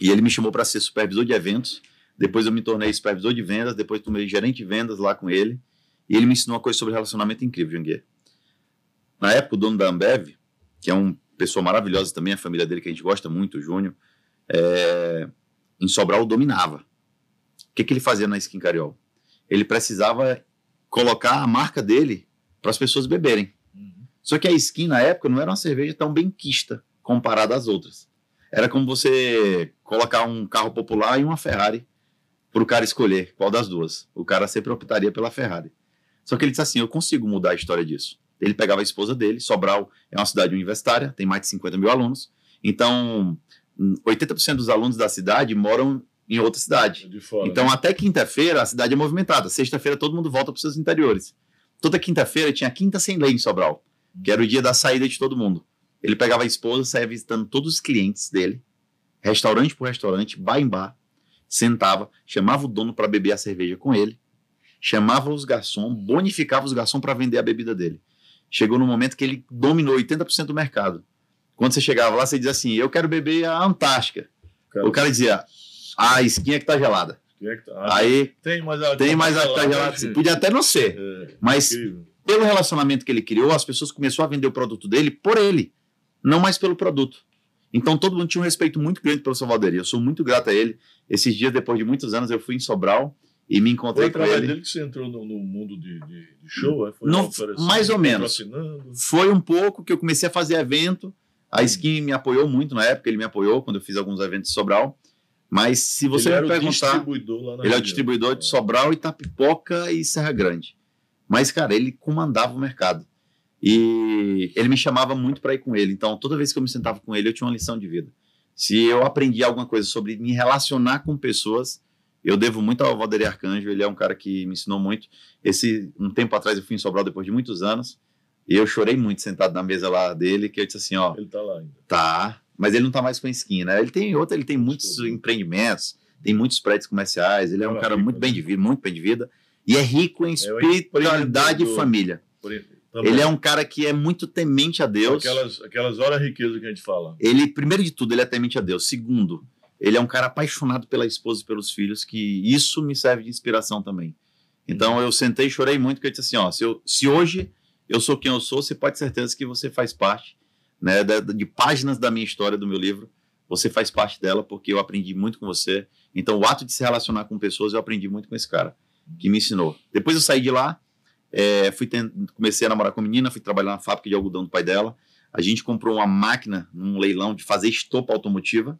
E ele me chamou para ser supervisor de eventos. Depois eu me tornei supervisor de vendas, depois tomei gerente de vendas lá com ele. E ele me ensinou uma coisa sobre relacionamento incrível, Janguiê. Na época, o dono da Ambev, que é uma pessoa maravilhosa também, a família dele que a gente gosta muito, o Júnior, em Sobral dominava. O que ele fazia na Skin Cariol? Ele precisava colocar a marca dele para as pessoas beberem. Uhum. Só que a Skin, na época, não era uma cerveja tão benquista comparada às outras. Era como você colocar um carro popular e uma Ferrari para o cara escolher qual das duas. O cara sempre optaria pela Ferrari. Só que ele disse assim, eu consigo mudar a história disso. Ele pegava a esposa dele, Sobral é uma cidade universitária, tem mais de 50 mil alunos, então 80% dos alunos da cidade moram em outra cidade. De fora, então, né? Até quinta-feira a cidade é movimentada, sexta-feira todo mundo volta para os seus interiores. Toda quinta-feira tinha a quinta sem lei em Sobral, que era o dia da saída de todo mundo. Ele pegava a esposa, saía visitando todos os clientes dele, restaurante por restaurante, bar em bar, sentava, chamava o dono para beber a cerveja com ele, chamava os garçons, bonificava os garçons para vender a bebida dele. Chegou no momento que ele dominou 80% do mercado. Quando você chegava lá, você dizia assim, eu quero beber a Antártica. O cara dizia, a esquinha que tá gelada. Aí, tem mais a que tá gelada. Você podia até não ser. Mas pelo relacionamento que ele criou, as pessoas começaram a vender o produto dele por ele, não mais pelo produto. Então todo mundo tinha um respeito muito grande pelo seu Valderi. Eu sou muito grato a ele. Esses dias, depois de muitos anos, eu fui em Sobral e me encontrei com ele. Foi através dele que você entrou no mundo de show? Foi não, mais ou menos. Foi um pouco que eu comecei a fazer evento. A Skin me apoiou muito na época. Ele me apoiou quando eu fiz alguns eventos de Sobral. Mas se você me perguntar... Ele era o distribuidor lá na região. É o distribuidor de Sobral, Itapipoca e Serra Grande. Mas, cara, ele comandava o mercado. E ele me chamava muito para ir com ele. Então, toda vez que eu me sentava com ele, eu tinha uma lição de vida. Se eu aprendi alguma coisa sobre me relacionar com pessoas... Eu devo muito ao Valderi Arcanjo, ele é um cara que me ensinou muito. Um tempo atrás eu fui em Sobral depois de muitos anos, e eu chorei muito sentado na mesa lá dele, que eu disse assim, ó... Ele tá lá ainda. Tá, mas ele não tá mais com a Skin, né? Ele tem muitos empreendimentos, tem muitos prédios comerciais, ele é um cara rico, muito bem de vida, e é rico em espiritualidade e família. Ele é um cara que é muito temente a Deus. Aquelas horas riquezas que a gente fala. Ele, primeiro de tudo, ele é temente a Deus. Segundo... Ele é um cara apaixonado pela esposa e pelos filhos, que isso me serve de inspiração também. Então eu sentei e chorei muito, porque eu disse assim, ó, se hoje eu sou quem eu sou, você pode ter certeza que você faz parte, né, de páginas da minha história, do meu livro, você faz parte dela, porque eu aprendi muito com você. Então o ato de se relacionar com pessoas, eu aprendi muito com esse cara, que me ensinou. Depois eu saí de lá, comecei a namorar com a menina, fui trabalhar na fábrica de algodão do pai dela, a gente comprou uma máquina, num leilão de fazer estopa automotiva,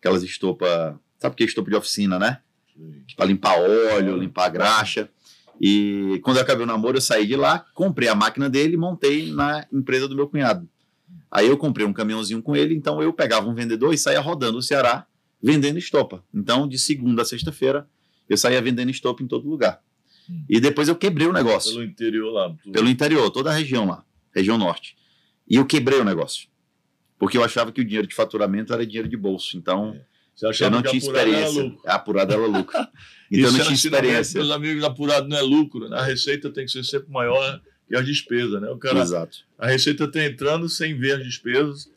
aquelas estopas, sabe o que é estopa de oficina, né? Para limpar óleo, limpar graxa. E quando eu acabei o namoro, eu saí de lá, comprei a máquina dele e montei na empresa do meu cunhado. Aí eu comprei um caminhãozinho com ele, então eu pegava um vendedor e saía rodando o Ceará vendendo estopa. Então, de segunda a sexta-feira, eu saía vendendo estopa em todo lugar. E depois eu quebrei o negócio. Pelo interior lá? Pelo interior, toda a região lá, região norte. E eu quebrei o negócio. Porque eu achava que o dinheiro de faturamento era dinheiro de bolso. Então, eu não tinha experiência. Apurado era lucro. Então, eu não tinha experiência. Meus amigos, apurado não é lucro. Né? A receita tem que ser sempre maior que as despesas. Né? O cara, exato. A receita está entrando sem ver as despesas.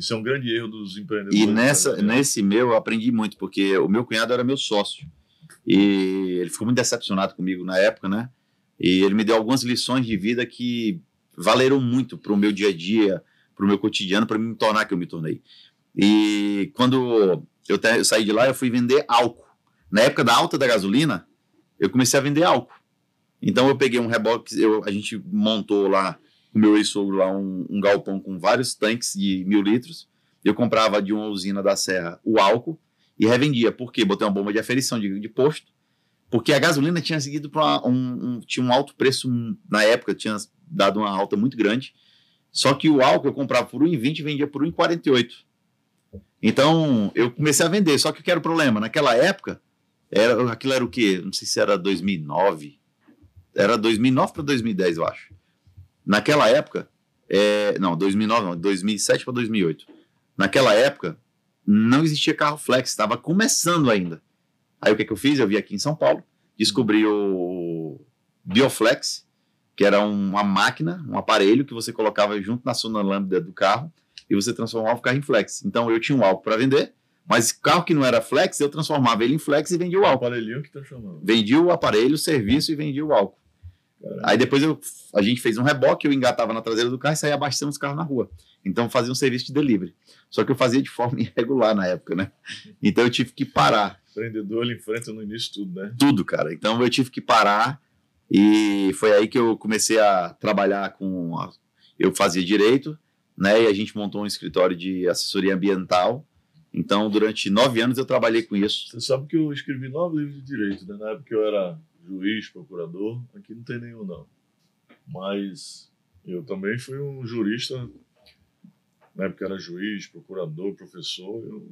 Isso é um grande erro dos empreendedores. E nesse meu eu aprendi muito, porque o meu cunhado era meu sócio. E ele ficou muito decepcionado comigo na época, né? E ele me deu algumas lições de vida que valeram muito para o meu dia a dia, para o meu cotidiano, para me tornar que eu me tornei. E quando eu saí de lá, eu fui vender álcool. Na época da alta da gasolina, eu comecei a vender álcool. Então eu peguei um reboque, a gente montou lá, o meu ex-sogro lá, um galpão com vários tanques de 1000 litros. Eu comprava de uma usina da Serra o álcool e revendia. Por quê? Botei uma bomba de aferição de posto, porque a gasolina tinha seguido para tinha um alto preço, na época tinha dado uma alta muito grande, só que o álcool eu comprava por 1,20 e vendia por 1,48. Então eu comecei a vender, só que o que era o problema? Naquela época, aquilo era o quê? Não sei se era 2009, era 2009 para 2010, eu acho. Naquela época, 2007 para 2008. Naquela época, não existia carro flex, estava começando ainda. Aí o que eu fiz? Eu vim aqui em São Paulo, descobri o Bioflex, que era uma máquina, um aparelho que você colocava junto na sonda lambda do carro e você transformava o carro em flex. Então eu tinha um álcool para vender, mas carro que não era flex, eu transformava ele em flex e vendia o álcool. O aparelhinho que tá chamando. Vendia o aparelho, o serviço e vendia o álcool. Caramba. Aí depois a gente fez um reboque, eu engatava na traseira do carro e saía abastecendo os carros na rua. Então eu fazia um serviço de delivery. Só que eu fazia de forma irregular na época, né? Então eu tive que parar. O empreendedor, ele enfrenta no início tudo, né? Tudo, cara. Então eu tive que parar e foi aí que eu comecei a trabalhar com... Eu fazia direito, né? E a gente montou um escritório de assessoria ambiental. Então durante 9 anos eu trabalhei com isso. Você sabe que eu escrevi 9 livros de direito, né? Na época que eu era juiz, procurador, aqui não tem nenhum não. Mas eu também fui um jurista, na época era juiz, procurador, professor,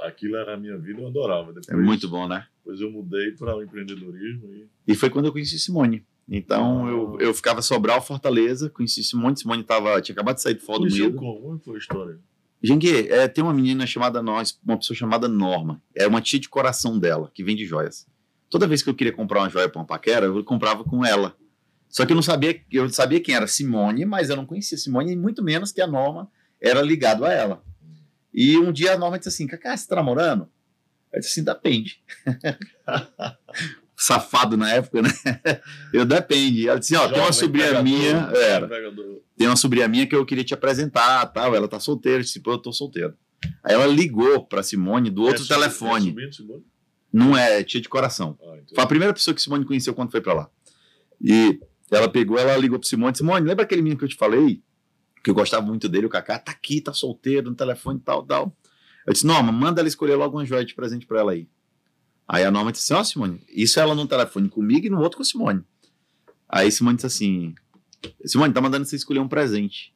aquilo era a minha vida, eu adorava. Depois, é muito bom, né? Depois eu mudei para o empreendedorismo. E foi quando eu conheci Simone. Então eu ficava Sobral, Fortaleza, conheci Simone, tinha acabado de sair do Fórum do Nigro. Como foi a história? Janguiê, tem uma menina chamada uma pessoa chamada Norma, é uma tia de coração dela, que vende joias. Toda vez que eu queria comprar uma joia para uma paquera, eu comprava com ela. Só que eu sabia quem era Simone, mas eu não conhecia Simone, e muito menos que a Norma era ligada a ela. E um dia a Norma disse assim, Kaká, você tá namorando? Eu disse assim, depende. Safado na época, né? Eu depende. Ela disse, ó, tem uma sobrinha minha, tem uma sobrinha minha que eu queria te apresentar, tal, ela tá solteira. Eu disse, pô, eu tô solteiro. Aí ela ligou para Simone do outro telefone. Simone? Não é tia de coração. Foi a primeira pessoa que Simone conheceu quando foi para lá. E ela pegou, ela ligou para Simone. Simone, lembra aquele menino que eu te falei? Que eu gostava muito dele, o Kaká. Tá aqui, tá solteiro, no telefone, tal, tal. Eu disse, Norma, manda ela escolher logo uma joia de presente para ela aí. Aí a Norma disse, ó, Simone, isso ela no telefone comigo e no outro com Simone. Aí Simone disse assim, Simone, tá mandando você escolher um presente.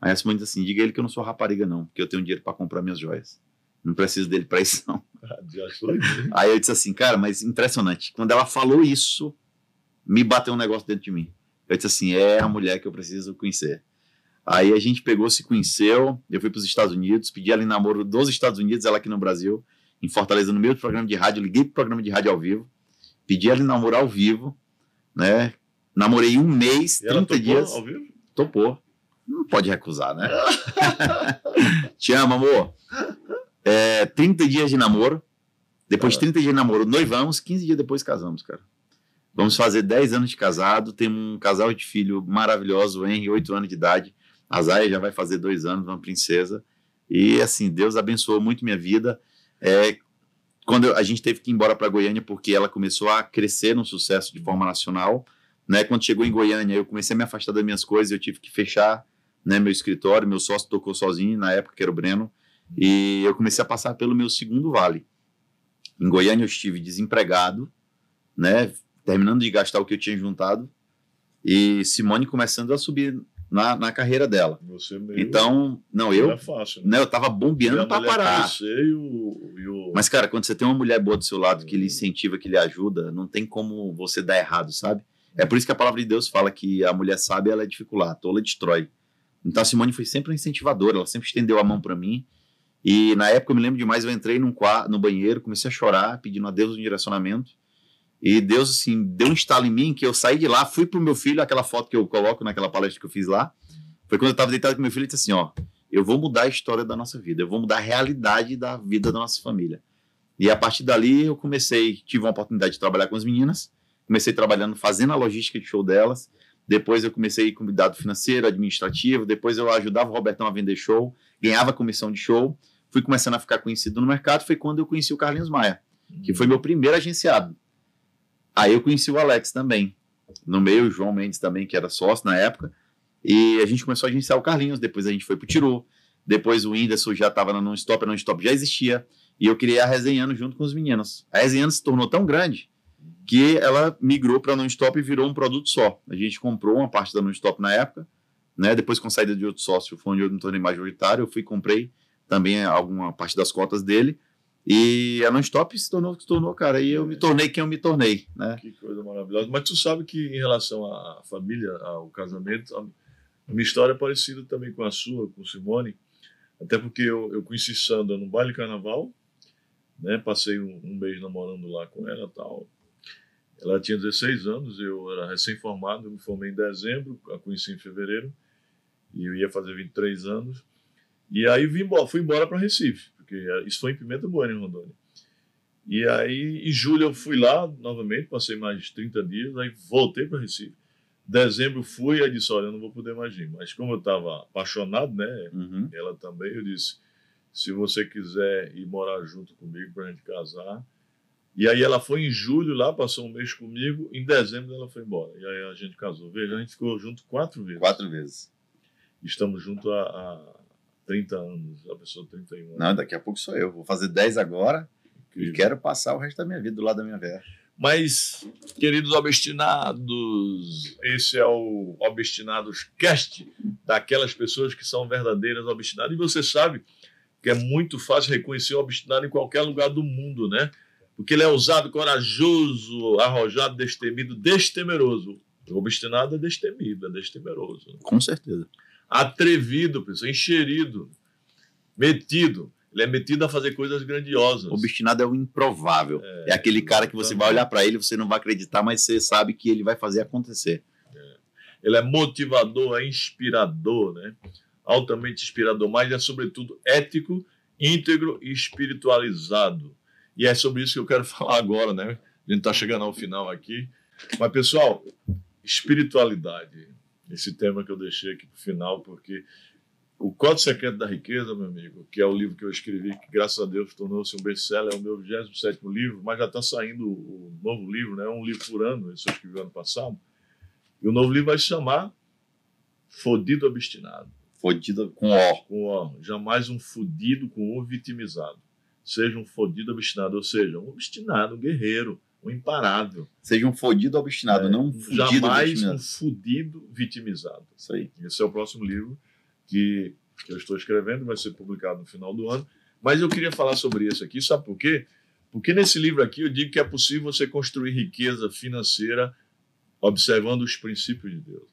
Aí a Simone disse assim, diga ele que eu não sou rapariga não, porque eu tenho dinheiro para comprar minhas joias. Não preciso dele para isso, não. Aí eu disse assim, cara, mas impressionante. Quando ela falou isso, me bateu um negócio dentro de mim. Eu disse assim, é a mulher que eu preciso conhecer. Aí a gente pegou, se conheceu, eu fui para os Estados Unidos, pedi ela em namoro dos Estados Unidos, ela aqui no Brasil, em Fortaleza, no meio do programa de rádio, liguei pro programa de rádio ao vivo, pedi ela em namoro ao vivo, né? Namorei 1 mês, 30 dias. Topou ao vivo? Topou. Não pode recusar, né? Te amo, amor. 30 dias de namoro. Depois de 30 dias de namoro, noivamos. 15 dias depois casamos, cara. Vamos fazer 10 anos de casado. Temos um casal de filho maravilhoso, o Henry, 8 anos de idade. A Zaya já vai fazer 2 anos, uma princesa. E assim, Deus abençoou muito minha vida. Quando a gente teve que ir embora para Goiânia, porque ela começou a crescer no sucesso de forma nacional, né? Quando chegou em Goiânia, eu comecei a me afastar das minhas coisas. Eu tive que fechar, né, meu escritório. Meu sócio tocou sozinho, na época que era o Breno. E eu comecei a passar pelo meu segundo vale. Em Goiânia eu estive desempregado, né, terminando de gastar o que eu tinha juntado, e Simone começando a subir na carreira dela. Você meio... Então, não, eu... Não é fácil, né? Eu tava bombeando para parar. Mas, cara, quando você tem uma mulher boa do seu lado, que lhe incentiva, que lhe ajuda, não tem como você dar errado, sabe? É por isso que a palavra de Deus fala que a mulher sábia, ela é dificular, a tola destrói. Então a Simone foi sempre uma incentivadora, ela sempre estendeu a mão para mim. E na época, eu me lembro demais, eu entrei no banheiro, comecei a chorar, pedindo a Deus um direcionamento. E Deus, assim, deu um estalo em mim, que eu saí de lá, fui pro meu filho, aquela foto que eu coloco naquela palestra que eu fiz lá. Foi quando eu estava deitado com meu filho, e disse assim, ó, eu vou mudar a história da nossa vida, eu vou mudar a realidade da vida da nossa família. E a partir dali eu comecei, tive uma oportunidade de trabalhar com as meninas, comecei trabalhando, fazendo a logística de show delas, depois eu comecei com cuidado financeiro, administrativo, depois eu ajudava o Robertão a vender show, ganhava comissão de show, fui começando a ficar conhecido no mercado, foi quando eu conheci o Carlinhos Maia, que foi meu primeiro agenciado. Aí eu conheci o Alex também, no meio, o João Mendes também, que era sócio na época, e a gente começou a agenciar o Carlinhos, depois a gente foi pro Tiru, depois o Whindersson já estava na Non-Stop, a Non-Stop já existia, e eu queria a Resenhando junto com os meninos. A Resenhando se tornou tão grande que ela migrou para a Non-Stop e virou um produto só. A gente comprou uma parte da Non-Stop na época, né? Depois com a saída de outro sócio, foi onde eu me tornei majoritário, eu fui e comprei também alguma parte das cotas dele, e a Non-Stop se tornou, cara, e eu me tornei quem eu me tornei, né? Que coisa maravilhosa. Mas tu sabe que em relação à família, ao casamento, a minha história é parecida também com a sua, com Simone, até porque eu conheci Sandra no baile carnaval, né? Passei um mês namorando lá com ela e tal. Ela tinha 16 anos, eu era recém-formado, eu me formei em dezembro, a conheci em fevereiro, e eu ia fazer 23 anos. E aí fui embora para Recife, porque isso foi em Pimenta Bueno, em Rondônia. E aí, em julho, eu fui lá novamente, passei mais 30 dias, aí voltei para Recife. Dezembro fui, aí disse, olha, eu não vou poder mais ir. Mas como eu estava apaixonado, né, ela também, eu disse, se você quiser ir morar junto comigo para a gente casar. E aí ela foi em julho lá, passou um mês comigo, em dezembro ela foi embora. E aí a gente casou. Veja, a gente ficou junto 4 vezes. 4 vezes. Estamos juntos há 30 anos, a pessoa 31 anos. Não, daqui a pouco sou eu. Vou fazer 10 agora e quero passar o resto da minha vida do lado da minha velha. Mas, queridos obstinados, esse é o Obstinados Cast, daquelas pessoas que são verdadeiras obstinadas. E você sabe que é muito fácil reconhecer o obstinado em qualquer lugar do mundo, né? Porque ele é ousado, corajoso, arrojado, destemido, destemeroso. O obstinado é destemido, é destemeroso. Com certeza. Atrevido, pessoal, enxerido, metido. Ele é metido a fazer coisas grandiosas. O obstinado é o improvável. É aquele cara que você vai olhar para ele, você não vai acreditar, mas você sabe que ele vai fazer acontecer. É. Ele é motivador, é inspirador, né? Altamente inspirador, mas é, sobretudo, ético, íntegro e espiritualizado. E é sobre isso que eu quero falar agora, né? A gente está chegando ao final aqui. Mas, pessoal, espiritualidade. Esse tema que eu deixei aqui para o final, porque... O Código Secreto da Riqueza, meu amigo, que é o livro que eu escrevi, que graças a Deus tornou-se um best-seller, é o meu 27º livro, mas já está saindo o novo livro, né? Um livro por ano, esse eu escrevi ano passado. E o novo livro vai se chamar Fodido Obstinado. Fodido com O. Com O. Jamais um fodido com O vitimizado. Seja um fodido obstinado, ou seja, um obstinado, um guerreiro, um imparável. Seja um fodido obstinado, não um fudido vitimizado. Jamais um fudido vitimizado. Isso aí. Esse é o próximo livro que eu estou escrevendo, vai ser publicado no final do ano, mas eu queria falar sobre isso aqui, sabe por quê? Porque nesse livro aqui eu digo que é possível você construir riqueza financeira observando os princípios de Deus,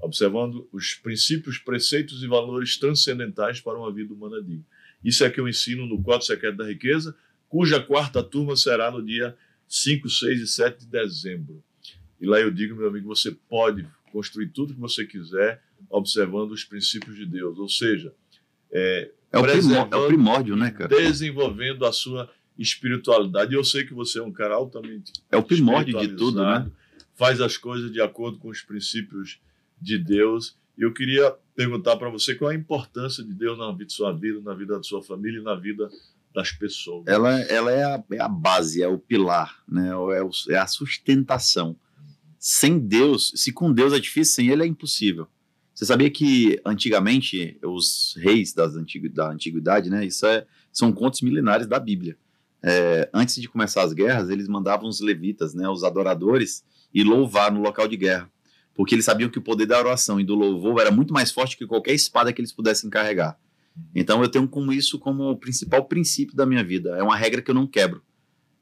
observando os princípios, preceitos e valores transcendentais para uma vida humana digna. Isso é que eu ensino no Código Secreto da Riqueza, cuja 4ª turma será no dia 5, 6 e 7 de dezembro. E lá eu digo, meu amigo, você pode construir tudo que você quiser observando os princípios de Deus, ou seja, é o primórdio, né, cara? Desenvolvendo a sua espiritualidade. Eu sei que você é um cara altamente é o primórdio de tudo, né? Faz as coisas de acordo com os princípios de Deus. Eu queria perguntar para você qual a importância de Deus na vida de sua vida, na vida da sua família e na vida das pessoas. Ela é a base, é o pilar, né? É a sustentação. Sem Deus, se com Deus é difícil, sem Ele é impossível. Você sabia que antigamente os reis da antiguidade, né? Isso são contos milenares da Bíblia. Antes de começar as guerras, eles mandavam os levitas, né? Os adoradores, e louvar no local de guerra. Porque eles sabiam que o poder da oração e do louvor era muito mais forte que qualquer espada que eles pudessem carregar. Então eu tenho como isso como o principal princípio da minha vida. É uma regra que eu não quebro.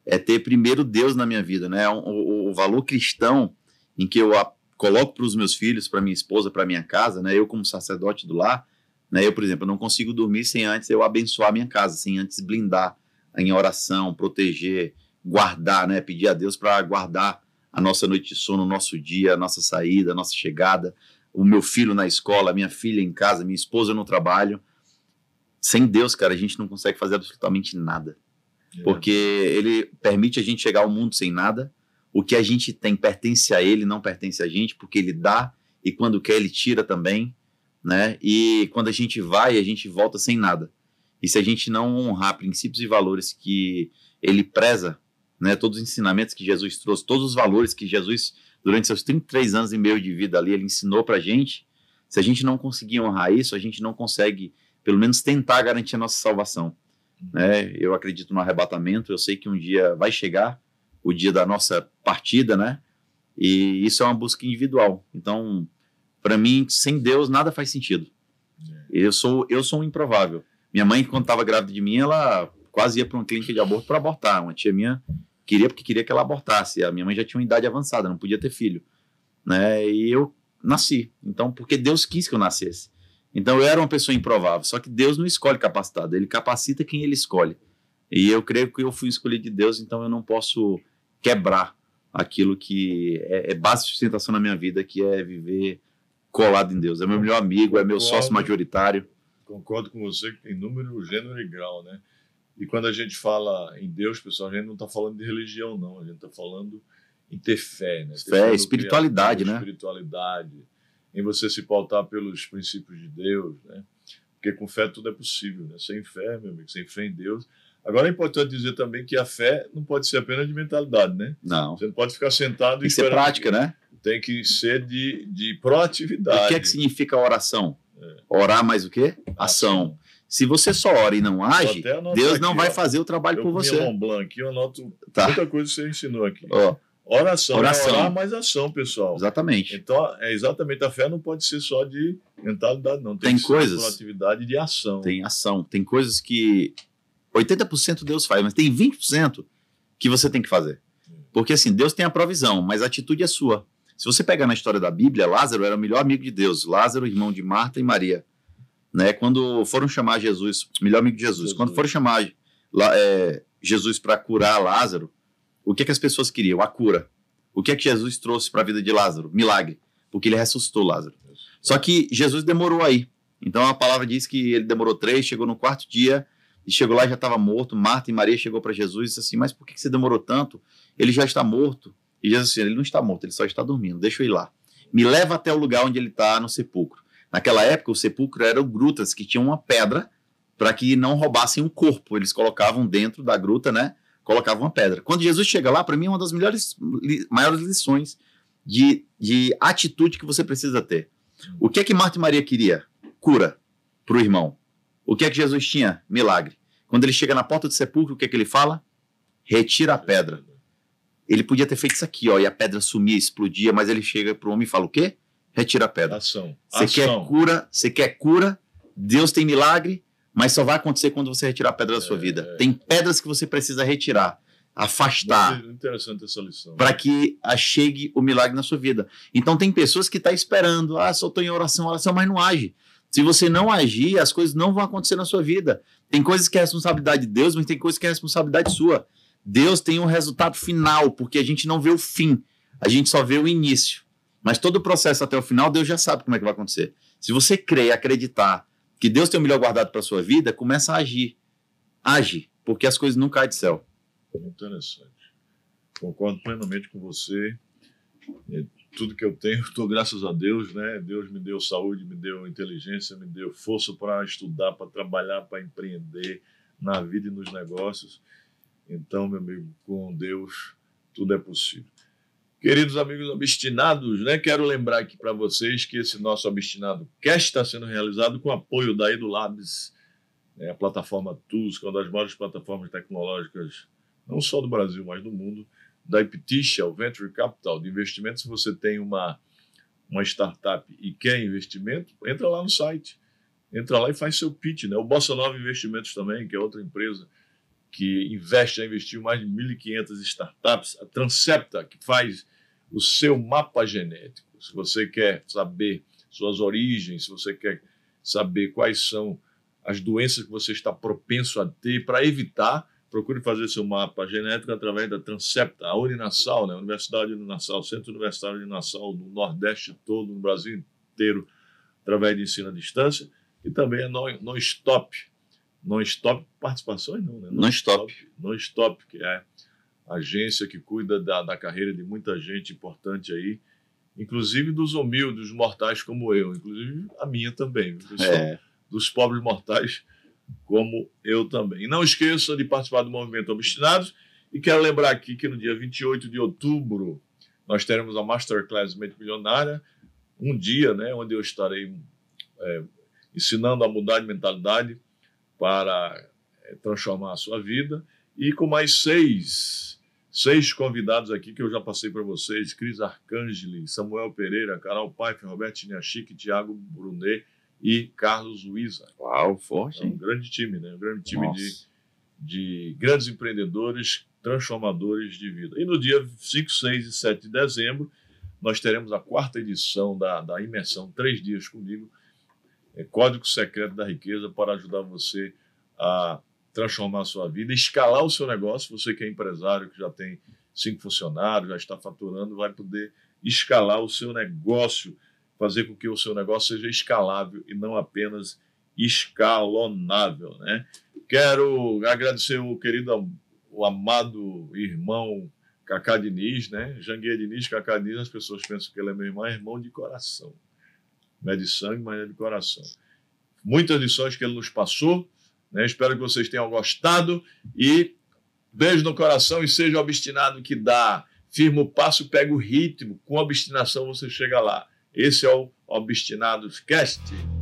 É ter primeiro Deus na minha vida, né? O valor cristão em que eu coloco para os meus filhos, para minha esposa, para minha casa, né? Eu como sacerdote do lar, né? Eu, por exemplo, não consigo dormir sem antes eu abençoar a minha casa, sem antes blindar em oração, proteger, guardar, né? Pedir a Deus para guardar a nossa noite de sono, o nosso dia, a nossa saída, a nossa chegada, o meu filho na escola, a minha filha em casa, minha esposa no trabalho. Sem Deus, cara, a gente não consegue fazer absolutamente nada. É. Porque ele permite a gente chegar ao mundo sem nada. O que a gente tem pertence a ele, não pertence a gente, porque ele dá e quando quer ele tira também, né? E quando a gente vai, a gente volta sem nada. E se a gente não honrar princípios e valores que ele preza, né? Todos os ensinamentos que Jesus trouxe, todos os valores que Jesus, durante seus 33 anos e meio de vida ali, ele ensinou pra gente, se a gente não conseguir honrar isso, a gente não consegue... pelo menos tentar garantir a nossa salvação, né? Eu acredito no arrebatamento, eu sei que um dia vai chegar o dia da nossa partida, né? E isso é uma busca individual. Então, para mim, sem Deus, nada faz sentido. Eu sou um improvável. Minha mãe, quando estava grávida de mim, ela quase ia para uma clínica de aborto para abortar. Uma tia minha queria que ela abortasse. A minha mãe já tinha uma idade avançada, não podia ter filho, né? E eu nasci. Então, porque Deus quis que eu nascesse. Então eu era uma pessoa improvável, só que Deus não escolhe capacitado, ele capacita quem ele escolhe. E eu creio que eu fui escolhido de Deus, então eu não posso quebrar aquilo que é base de sustentação na minha vida, que é viver colado em Deus. É meu melhor amigo, é meu sócio majoritário. Concordo com você que tem número, gênero e grau, né? E quando a gente fala em Deus, pessoal, a gente não está falando de religião, não. A gente está falando em ter fé, né? Fé, espiritualidade, criador, né? Espiritualidade. Em você se pautar pelos princípios de Deus, né? Porque com fé tudo é possível, né? Sem fé, meu amigo, sem fé em Deus. Agora é importante dizer também que a fé não pode ser apenas de mentalidade, né? Não. Você não pode ficar sentado e esperar. Tem que ser prática, né? Tem que ser de proatividade. O que é que significa oração? É. Orar mais o quê? Ação. Se você só ora e não age, Deus não vai fazer o trabalho por você. Eu com minha Montblanc aqui, eu anoto muita coisa que você ensinou aqui. Ó. Oração. É orar mais ação, pessoal. Exatamente. Então, exatamente, a fé não pode ser só de mentalidade, não. Tem que ser uma atividade de ação. Tem ação. Tem coisas que 80% Deus faz, mas tem 20% que você tem que fazer. Porque, assim, Deus tem a provisão, mas a atitude é sua. Se você pegar na história da Bíblia, Lázaro era o melhor amigo de Deus. Lázaro, irmão de Marta e Maria. Né? Quando foram chamar Jesus, melhor amigo de Jesus, quando foram chamar Jesus para curar Lázaro, o que é que as pessoas queriam? A cura. O que é que Jesus trouxe para a vida de Lázaro? Milagre. Porque ele ressuscitou Lázaro. Só que Jesus demorou aí. Então a palavra diz que ele demorou 3, chegou no 4º dia, e chegou lá e já estava morto. Marta e Maria chegou para Jesus e disse assim, mas por que você demorou tanto? Ele já está morto. E Jesus disse assim, ele não está morto, ele só está dormindo. Deixa eu ir lá. Me leva até o lugar onde ele está, no sepulcro. Naquela época, o sepulcro eram grutas que tinham uma pedra para que não roubassem o corpo. Eles colocavam dentro da gruta, né? Colocava uma pedra. Quando Jesus chega lá, para mim é uma das maiores lições de atitude que você precisa ter. O que é que Marta e Maria queria? Cura para o irmão. O que é que Jesus tinha? Milagre. Quando ele chega na porta do sepulcro, o que é que ele fala? Retira a pedra. Ele podia ter feito isso aqui, ó, e a pedra sumia, explodia, mas ele chega para o homem e fala o quê? Retira a pedra. Ação. Você quer cura? Você quer cura? Deus tem milagre? Mas só vai acontecer quando você retirar a pedra da sua vida. Tem pedras que você precisa retirar, afastar. Muito interessante essa lição. Para que chegue o milagre na sua vida. Então tem pessoas que estão esperando. Ah, só estou em oração, mas não age. Se você não agir, as coisas não vão acontecer na sua vida. Tem coisas que é responsabilidade de Deus, mas tem coisas que é responsabilidade sua. Deus tem um resultado final, porque a gente não vê o fim. A gente só vê o início. Mas todo o processo até o final, Deus já sabe como é que vai acontecer. Se você crer, acreditar, que Deus tem o melhor guardado para a sua vida, começa a agir. Age, porque as coisas não caem do céu. Interessante. Concordo plenamente com você. Tudo que eu tenho, estou graças a Deus, né? Deus me deu saúde, me deu inteligência, me deu força para estudar, para trabalhar, para empreender na vida e nos negócios. Então, meu amigo, com Deus tudo é possível. Queridos amigos obstinados, né? Quero lembrar aqui para vocês que esse nosso Obstinado Cast está sendo realizado com o apoio da EduLabs, né? A plataforma Tools, que é uma das maiores plataformas tecnológicas, não só do Brasil, mas do mundo, da Ipticha, o Venture Capital de investimento. Se você tem uma startup e quer investimento, entra lá no site, entra lá e faz seu pitch, né? O Bossa Nova Investimentos também, que é outra empresa que investiu mais de 1.500 startups, a Transcepta, que faz o seu mapa genético. Se você quer saber suas origens, se você quer saber quais são as doenças que você está propenso a ter, para evitar, procure fazer seu mapa genético através da Transcepta, a Uninassal, né? Universidade de Uninassal, Centro Universitário de Uninassal, no Nordeste todo, no Brasil inteiro, através de ensino à distância, e também a Non-Stop, Non-Stop Participações, não, né? Non-Stop. Non-Stop, que é a agência que cuida da carreira de muita gente importante aí, inclusive dos humildes, dos mortais como eu, inclusive a minha também, dos pobres mortais como eu também. E não esqueça de participar do Movimento Obstinados, e quero lembrar aqui que no dia 28 de outubro nós teremos a Masterclass Mente Milionária, um dia, né, onde eu estarei ensinando a mudar de mentalidade para transformar a sua vida, e com mais seis convidados aqui que eu já passei para vocês: Cris Arcangeli, Samuel Pereira, Carol Paife, Roberto Chiniachique, Thiago Brunet e Carlos Wizard. Uau, forte, hein? É um grande time, né? Um grande time de grandes empreendedores, transformadores de vida. E no dia 5, 6 e 7 de dezembro, nós teremos a quarta edição da imersão 3 dias comigo, Código Secreto da Riqueza, para ajudar você a transformar a sua vida, escalar o seu negócio. Você que é empresário, que já tem 5 funcionários, já está faturando, vai poder escalar o seu negócio, fazer com que o seu negócio seja escalável e não apenas escalonável, né? Quero agradecer o querido, o amado irmão Kaká Diniz, né? Janguiê Diniz, Kaká Diniz, as pessoas pensam que ele é meu irmão, é irmão de coração. Não é de sangue, mas é de coração. Muitas lições que ele nos passou, né? Espero que vocês tenham gostado, e beijo no coração e seja obstinado que dá. Firma o passo, pega o ritmo, com obstinação você chega lá. Esse é o Obstinados Cast.